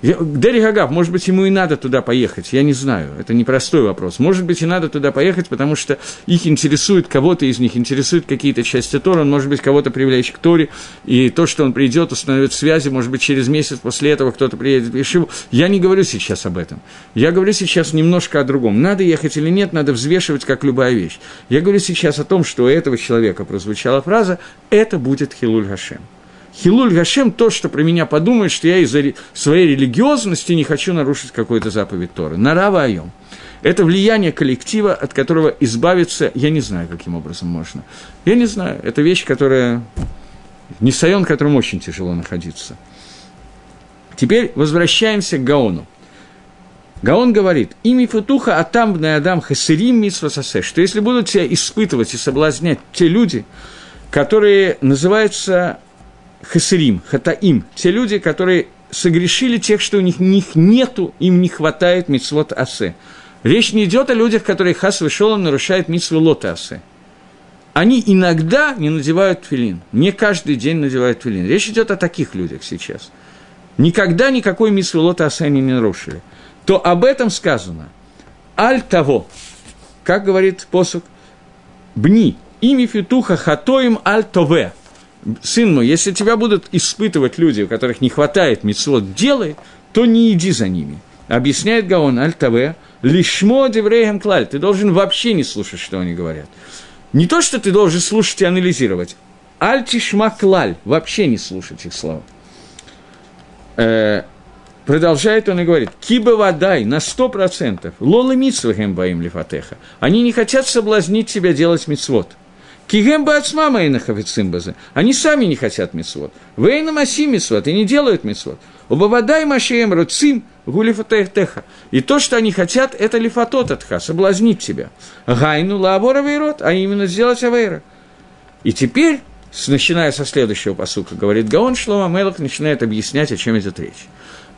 Дери Гагав, может быть, ему и надо туда поехать, я не знаю, это непростой вопрос. Может быть, и надо туда поехать, потому что их интересует, кого-то из них интересуют какие-то части Тора, он, может быть, кого-то привлечь к Торе, и то, что он придет, установит связи, может быть, через месяц после этого кто-то приедет в Ешиву. Я не говорю сейчас об этом, я говорю сейчас немножко о другом. Надо ехать или нет, надо взвешивать, как любая вещь. Я говорю сейчас о том, что у этого человека прозвучала фраза «это будет хилуль Гашем». Хилуль Гашем – то, что про меня подумает, что я из-за своей религиозности не хочу нарушить какой-то заповедь Торы. Нарава айом. Это влияние коллектива, от которого избавиться, я не знаю, каким образом можно. Я не знаю, это вещь, которая... Несайон, которым очень тяжело находиться. Теперь возвращаемся к Гаону. Гаон говорит, «Ими футуха атамбная адам хасырим митсва сасе», что если будут тебя испытывать и соблазнять те люди, которые называются... Хасырим, хатаим, те люди, которые согрешили тех, что у них, них нету, им не хватает мицвот асе. Речь не идет о людях, которые хас вешолом нарушают мицву лот асе. Они иногда не надевают тфилин, не каждый день надевают тфилин. Речь идет о таких людях сейчас. никогда никакой мицвелот асе они не нарушили, то об этом сказано «аль того», как говорит посук, «бни, ими фитуха хатоим аль тове». Сын мой, если тебя будут испытывать люди, у которых не хватает мицвот, делай, то не иди за ними. Объясняет Гаон аль таве, лишмо девреем клаль. Ты должен вообще не слушать, что они говорят. Не то, что ты должен слушать и анализировать. Аль тишма клаль. Вообще не слушать их слова. Э, продолжает он и говорит. Киба вадай на сто процентов. Лолы митсвахем баим лифатеха. Они не хотят соблазнить тебя делать мицвот. Кигемба ацмама инахафицимбазы. Они сами не хотят мицвот. Вейна маси мицвот. И не делают мицвот. Убавадай машеем руцим гулифатеха. И то, что они хотят, это лифатотатха, соблазнить тебя. Гайну лаавор авейрот, а именно сделать авейра. И теперь, начиная со следующего пасука, говорит Гаон Шломо ха-Мелех, начинает объяснять, о чем идет речь.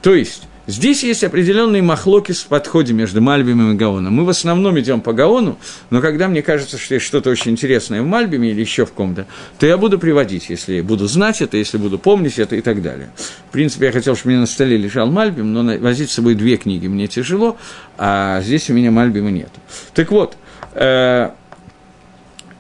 То есть, здесь есть определенные махлокис в подходе между Мальбимом и Гаоном. Мы в основном идем по Гаону, но когда мне кажется, что есть что-то очень интересное в Мальбиме или еще в ком-то, то я буду приводить, если буду знать это, если буду помнить это и так далее. В принципе, я хотел, чтобы у меня на столе лежал Мальбим, но возить с собой две книги мне тяжело, а здесь у меня Мальбима нет. Так вот, э-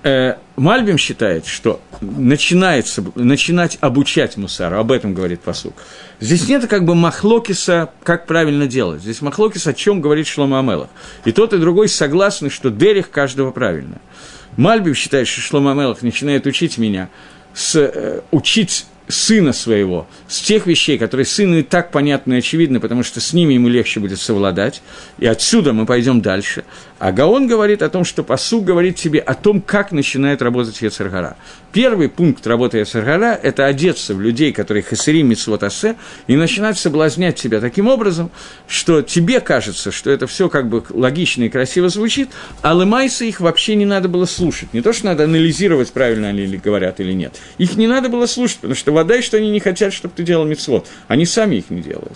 э- Мальбим считает, что начинается, начинать обучать мусару, об этом говорит пасук. Здесь нет как бы махлокиса, как правильно делать. Здесь махлокис, о чем говорит Шломо ха-Мелех. И тот, и другой согласны, что дерех каждого правильно. Мальбим считает, что Шломо ха-Мелех начинает учить меня, с, э, учить сына своего, с тех вещей, которые сыну и так понятны и очевидны, потому что с ними ему легче будет совладать, и отсюда мы пойдем дальше. А Гаон говорит о том, что пасук говорит тебе о том, как начинает работать йецер гара. Первый пункт работы йецер гара – это одеться в людей, которые хасери мицвот асе, и начинать соблазнять тебя таким образом, что тебе кажется, что это все как бы логично и красиво звучит, а лемайса их вообще не надо было слушать. Не то, что надо анализировать, правильно они говорят или нет. Их не надо было слушать, потому что вода, и что они не хотят, чтобы ты делал мицвот. Они сами их не делают.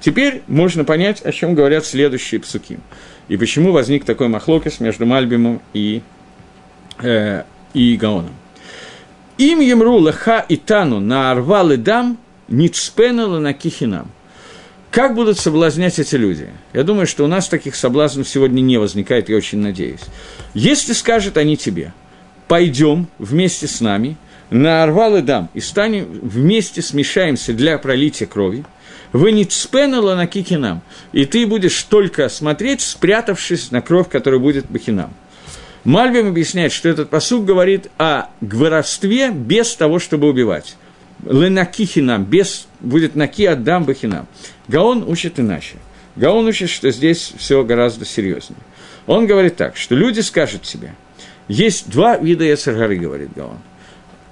Теперь можно понять, о чем говорят следующие псуки. И почему возник такой махлокис между Мальбимом и, э, и Гаоном. «Им ямру лаха итану наарва ледам ницпена ланакихинам». Как будут соблазнять эти люди? Я думаю, что у нас таких соблазнов сегодня не возникает, я очень надеюсь. «Если скажут они тебе, пойдем вместе с нами, наарва ледам, и станем вместе смешаемся для пролития крови, вы не цпенула на кикинам, и ты будешь только смотреть, спрятавшись на кровь, которая будет бахинам». Мальбим объясняет, что этот пасук говорит о воровстве без того, чтобы убивать. Ленакихинам, без, будет наки отдам бахинам. Гаон учит иначе. Гаон учит, что здесь все гораздо серьезнее. Он говорит так, что люди скажут себе, есть два вида йецер гары, говорит Гаон.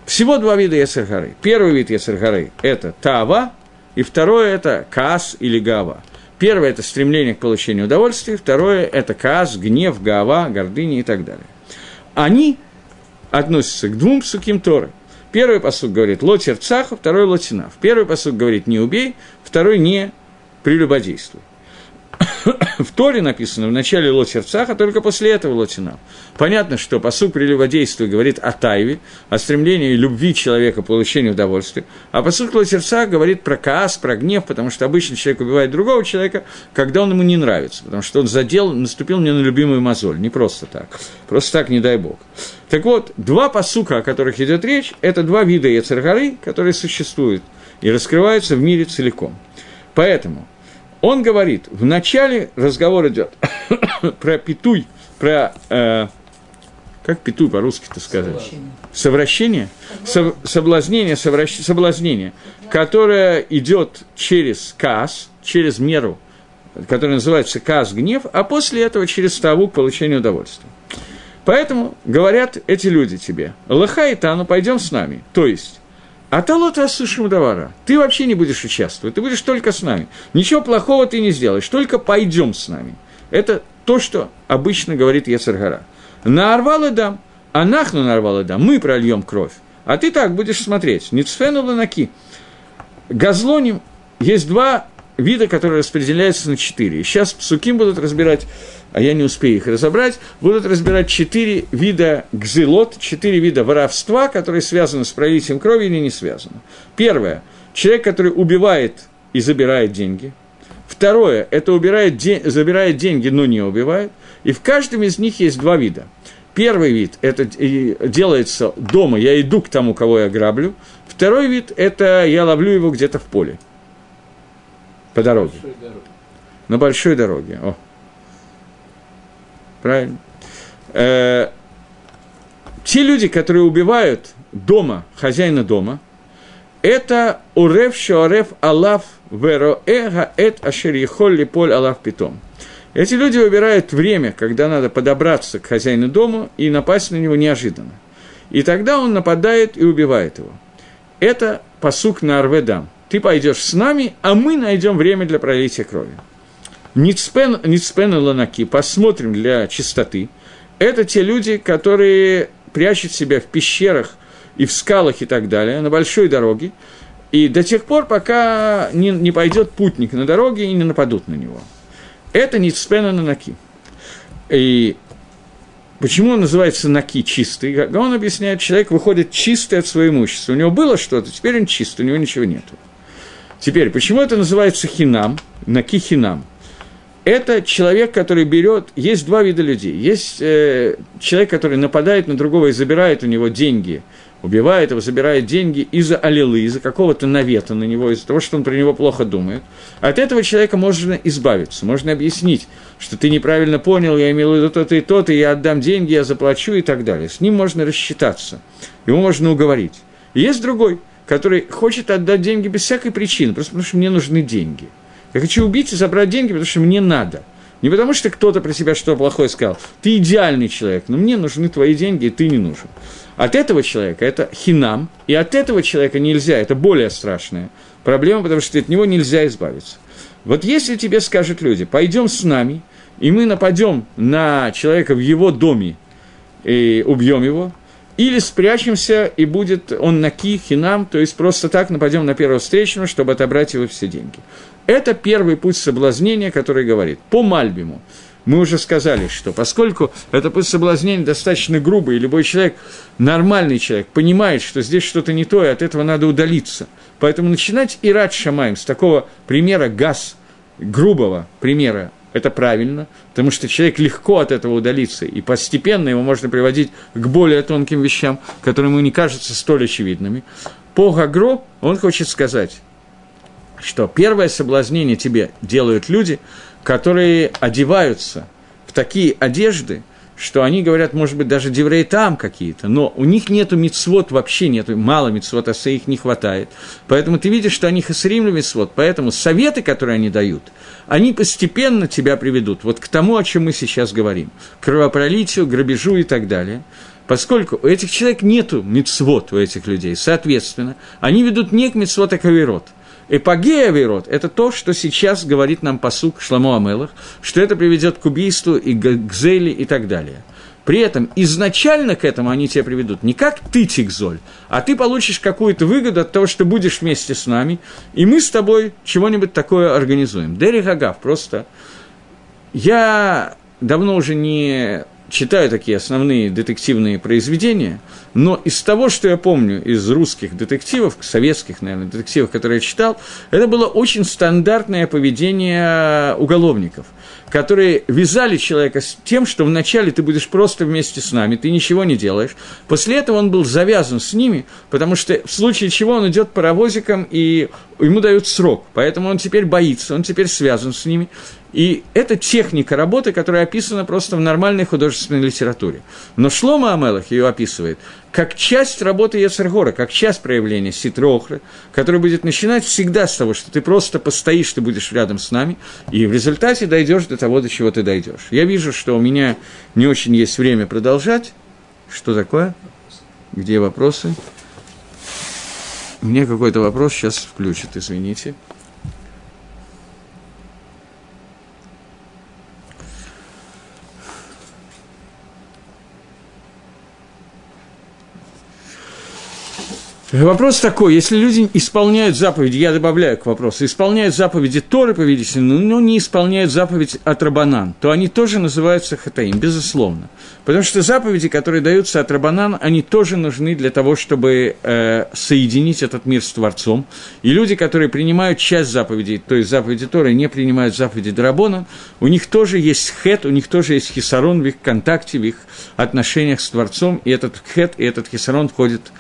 Всего два вида йецер гары. Первый вид йецер гары – это таава, и второе – это каас или гаава. Первое – это стремление к получению удовольствия, второе – это каас, гнев, гаава, гордыня и так далее. Они относятся к двум псуким Торы. Первый пасук говорит «ло терцаху», второй – «ло тинав». Первый пасук говорит «не убей», второй – «не прелюбодействуй». В Торе написано в начале «ло терцаха», только после этого «ло тинав». Понятно, что пасук прелюбодействия говорит о тайве, о стремлении любви человека к получению удовольствия, а пасук «ло терцаха» говорит про каас, про гнев, потому что обычно человек убивает другого человека, когда он ему не нравится, потому что он задел, наступил мне на любимую мозоль, не просто так, просто так, не дай бог. Так вот, два пасука, о которых идет речь, это два вида йецер гары, которые существуют и раскрываются в мире целиком. Поэтому он говорит, в начале разговор идет про питуй, про, э, как питуй по-русски-то сказать? Совращение. Со, соблазнение, совращ, соблазнение, которое идет через каас, через меру, которая называется каас-гнев, а после этого через таву к получению удовольствия. Поэтому говорят эти люди тебе, «Лаха и тану, пойдем с нами». То есть, а того ты осушим товара. Ты вообще не будешь участвовать, ты будешь только с нами. Ничего плохого ты не сделаешь, только пойдем с нами. Это то, что обычно говорит йецер гара. Наарвал и дам, а нахну нарвал и дам, мы прольем кровь. А ты так будешь смотреть. Ницфену ланаки. Газлоним есть два вида, которые распределяются на четыре. И сейчас псуким будут разбирать, а я не успею их разобрать, будут разбирать четыре вида гзелот, четыре вида воровства, которые связаны с пролитием крови или не связаны. Первое Человек, который убивает и забирает деньги. Второе – это убирает де- забирает деньги, но не убивает. И в каждом из них есть два вида. Первый вид – это делается дома, я иду к тому, кого я граблю. Второй вид – это я ловлю его где-то в поле, по дороге. На большой дороге. О. Правильно. Э-э- те люди, которые убивают дома, хозяина дома, это урев шоарев алав вероэга эт ашер ехолли поль алав питом. Эти люди выбирают время, когда надо подобраться к хозяину дома и напасть на него неожиданно. И тогда он нападает и убивает его. Это пасук на Арведам. Ты пойдешь с нами, а мы найдем время для пролития крови. Ницпен, Ницпен и Ланаки, посмотрим для чистоты, это те люди, которые прячут себя в пещерах и в скалах и так далее, на большой дороге, и до тех пор, пока не, не пойдет путник на дороге и не нападут на него. Это Ницпен и Ланаки. И почему он называется Наки чистый? Он объясняет, человек выходит чистый от своего имущества. У него было что-то, теперь он чистый, у него ничего нету. Теперь, почему это называется хинам, Наки хинам? Это человек, который берет. Есть два вида людей. Есть э, человек, который нападает на другого и забирает у него деньги, убивает его, забирает деньги из-за алилы, из-за какого-то навета на него, из-за того, что он про него плохо думает. От этого человека можно избавиться, можно объяснить, что ты неправильно понял, я имел в виду то-то и то-то, я отдам деньги, я заплачу и так далее. С ним можно рассчитаться, его можно уговорить. И есть другой, который хочет отдать деньги без всякой причины, просто потому что мне нужны деньги. Я хочу убить и забрать деньги, потому что мне надо. Не потому что кто-то про себя что-то плохое сказал. Ты идеальный человек, но мне нужны твои деньги, и ты не нужен. От этого человека это хинам, и от этого человека нельзя, это более страшная проблема, потому что от него нельзя избавиться. Вот если тебе скажут люди, пойдем с нами, и мы нападем на человека в его доме, и убьем его, или спрячемся, и будет он наки, хинам, то есть просто так нападем на первого встречного, чтобы отобрать его все деньги. Это первый путь соблазнения, который говорит. По Мальбиму мы уже сказали, что поскольку это путь соблазнения достаточно грубый, и любой человек, нормальный человек, понимает, что здесь что-то не то, и от этого надо удалиться. Поэтому начинать ират шамаим с такого примера газ, грубого примера, это правильно, потому что человек легко от этого удалится, и постепенно его можно приводить к более тонким вещам, которые ему не кажутся столь очевидными. По Гагро он хочет сказать, что первое соблазнение тебе делают люди, которые одеваются в такие одежды, что они говорят, может быть, даже деврейтам какие-то, но у них нету мицвот, вообще нету, мало мицвот, а их не хватает. Поэтому ты видишь, что они хасримли мицвот, поэтому советы, которые они дают, они постепенно тебя приведут вот к тому, о чем мы сейчас говорим, к кровопролитию, грабежу и так далее. Поскольку у этих человек нету мицвот, у этих людей, соответственно, они ведут не к мицвот, а к аверот. Эпогея Верот – это то, что сейчас говорит нам пасук Шломо ха-Мелех, что это приведет к убийству и к зели и так далее. При этом изначально к этому они тебя приведут не как ты, Тикзоль, а ты получишь какую-то выгоду от того, что будешь вместе с нами, и мы с тобой чего-нибудь такое организуем. Дерих Агав просто… Я давно уже не читаю такие основные детективные произведения, но из того, что я помню из русских детективов, советских, наверное, детективов, которые я читал, это было очень стандартное поведение уголовников, которые вязали человека с тем, что вначале ты будешь просто вместе с нами, ты ничего не делаешь. После этого он был завязан с ними, потому что в случае чего он идет паровозиком, и ему дают срок, поэтому он теперь боится, он теперь связан с ними. И это техника работы, которая описана просто в нормальной художественной литературе. Но Шломо ха-Мелех ее описывает как часть работы Ецер-Гора, как часть проявления Ситро-Охры, которая будет начинать всегда с того, что ты просто постоишь, ты будешь рядом с нами, и в результате дойдешь до того, до чего ты дойдешь. Я вижу, что у меня не очень есть время продолжать. Что такое? Где вопросы? Мне какой-то вопрос сейчас включат, извините. Вопрос такой, если люди исполняют заповеди, я добавляю к вопросу, исполняют заповеди Торы, повелительные, но не исполняют заповедь от Рабанан, то они тоже называются хатаим, безусловно. Потому что заповеди, которые даются от Рабанан, они тоже нужны для того, чтобы э, соединить этот мир с Творцом. И люди, которые принимают часть заповедей, то есть заповеди Торы, не принимают заповеди Рабанан, у них тоже есть хет, у них тоже есть хисарон в их контакте, в их отношениях с Творцом, и этот хет, и этот хисарон входит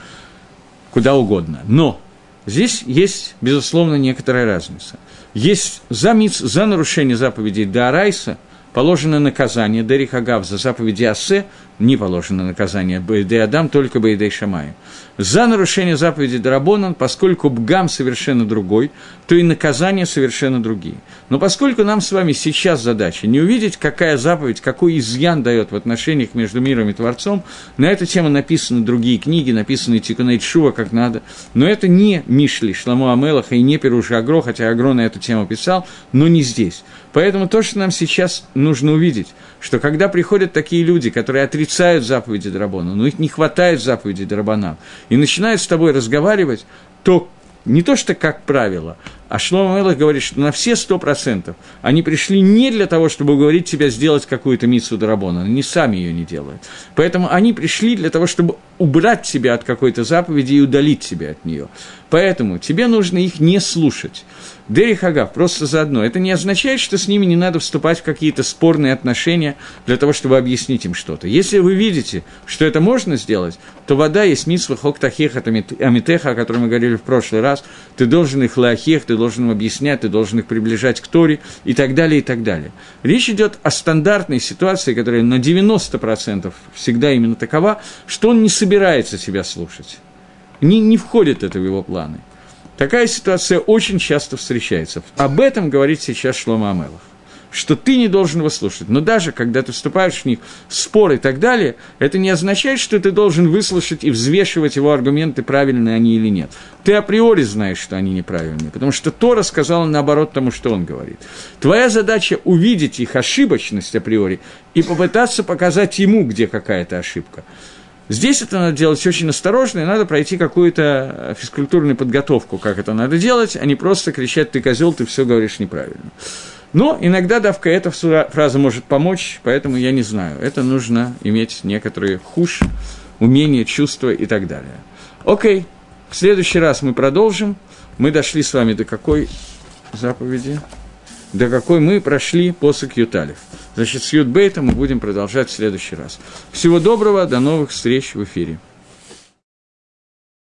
куда угодно. Но здесь есть, безусловно, некоторая разница. Есть за миц, за нарушение заповедей Даарайса положено наказание, Дерих Агав, за заповеди Асе не положено наказание, Бейдей Адам, только Бейдей Шамай. За нарушение заповеди Дарабонан, поскольку Бгам совершенно другой, то и наказания совершенно другие. Но поскольку нам с вами сейчас задача не увидеть, какая заповедь, какой изъян дает в отношениях между миром и Творцом, на эту тему написаны другие книги, написаны Тикуней Тшува как надо, но это не Мишли, Шломо ха-Мелеха и не Пируш Агро, хотя Агро на эту тему писал, но не здесь. Поэтому то, что нам сейчас нужно увидеть, что когда приходят такие люди, которые отрицают заповеди Дарабона, но их не хватает заповедей Дарабона, и начинают с тобой разговаривать, то не то что как правило, а Шломо ха-Мелех говорит, что на все сто процентов они пришли не для того, чтобы уговорить тебя сделать какую-то мицву Дарабона, они сами ее не делают. Поэтому они пришли для того, чтобы убрать тебя от какой-то заповеди и удалить тебя от нее. Поэтому тебе нужно их не слушать. Дерих Агав, просто заодно. Это не означает, что с ними не надо вступать в какие-то спорные отношения для того, чтобы объяснить им что-то. Если вы видите, что это можно сделать, то вода есть митсва хоктахех амитеха, о которой мы говорили в прошлый раз. Ты должен их лахех, ты должен им объяснять, ты должен их приближать к Торе и так далее, и так далее. Речь идет о стандартной ситуации, которая на девяносто процентов всегда именно такова, что он не собирается тебя слушать. Не, не входит это в его планы. Такая ситуация очень часто встречается. Об этом говорит сейчас Шломо ха-Мелех, что ты не должен его слушать. Но даже когда ты вступаешь в них в спор и так далее, это не означает, что ты должен выслушать и взвешивать его аргументы, правильные они или нет. Ты априори знаешь, что они неправильные, потому что Тора сказала наоборот тому, что он говорит. Твоя задача – увидеть их ошибочность априори и попытаться показать ему, где какая-то ошибка. Здесь это надо делать очень осторожно, и надо пройти какую-то физкультурную подготовку, как это надо делать, а не просто кричать «ты козел, ты все говоришь неправильно». Но иногда давка эта фраза может помочь, поэтому я не знаю. Это нужно иметь некоторые хуш, умения, чувства и так далее. Окей, в следующий раз мы продолжим. Мы дошли с вами до какой заповеди? До какой мы прошли посук Юталев. Значит, с Ютбейта мы будем продолжать в следующий раз. Всего доброго, до новых встреч в эфире.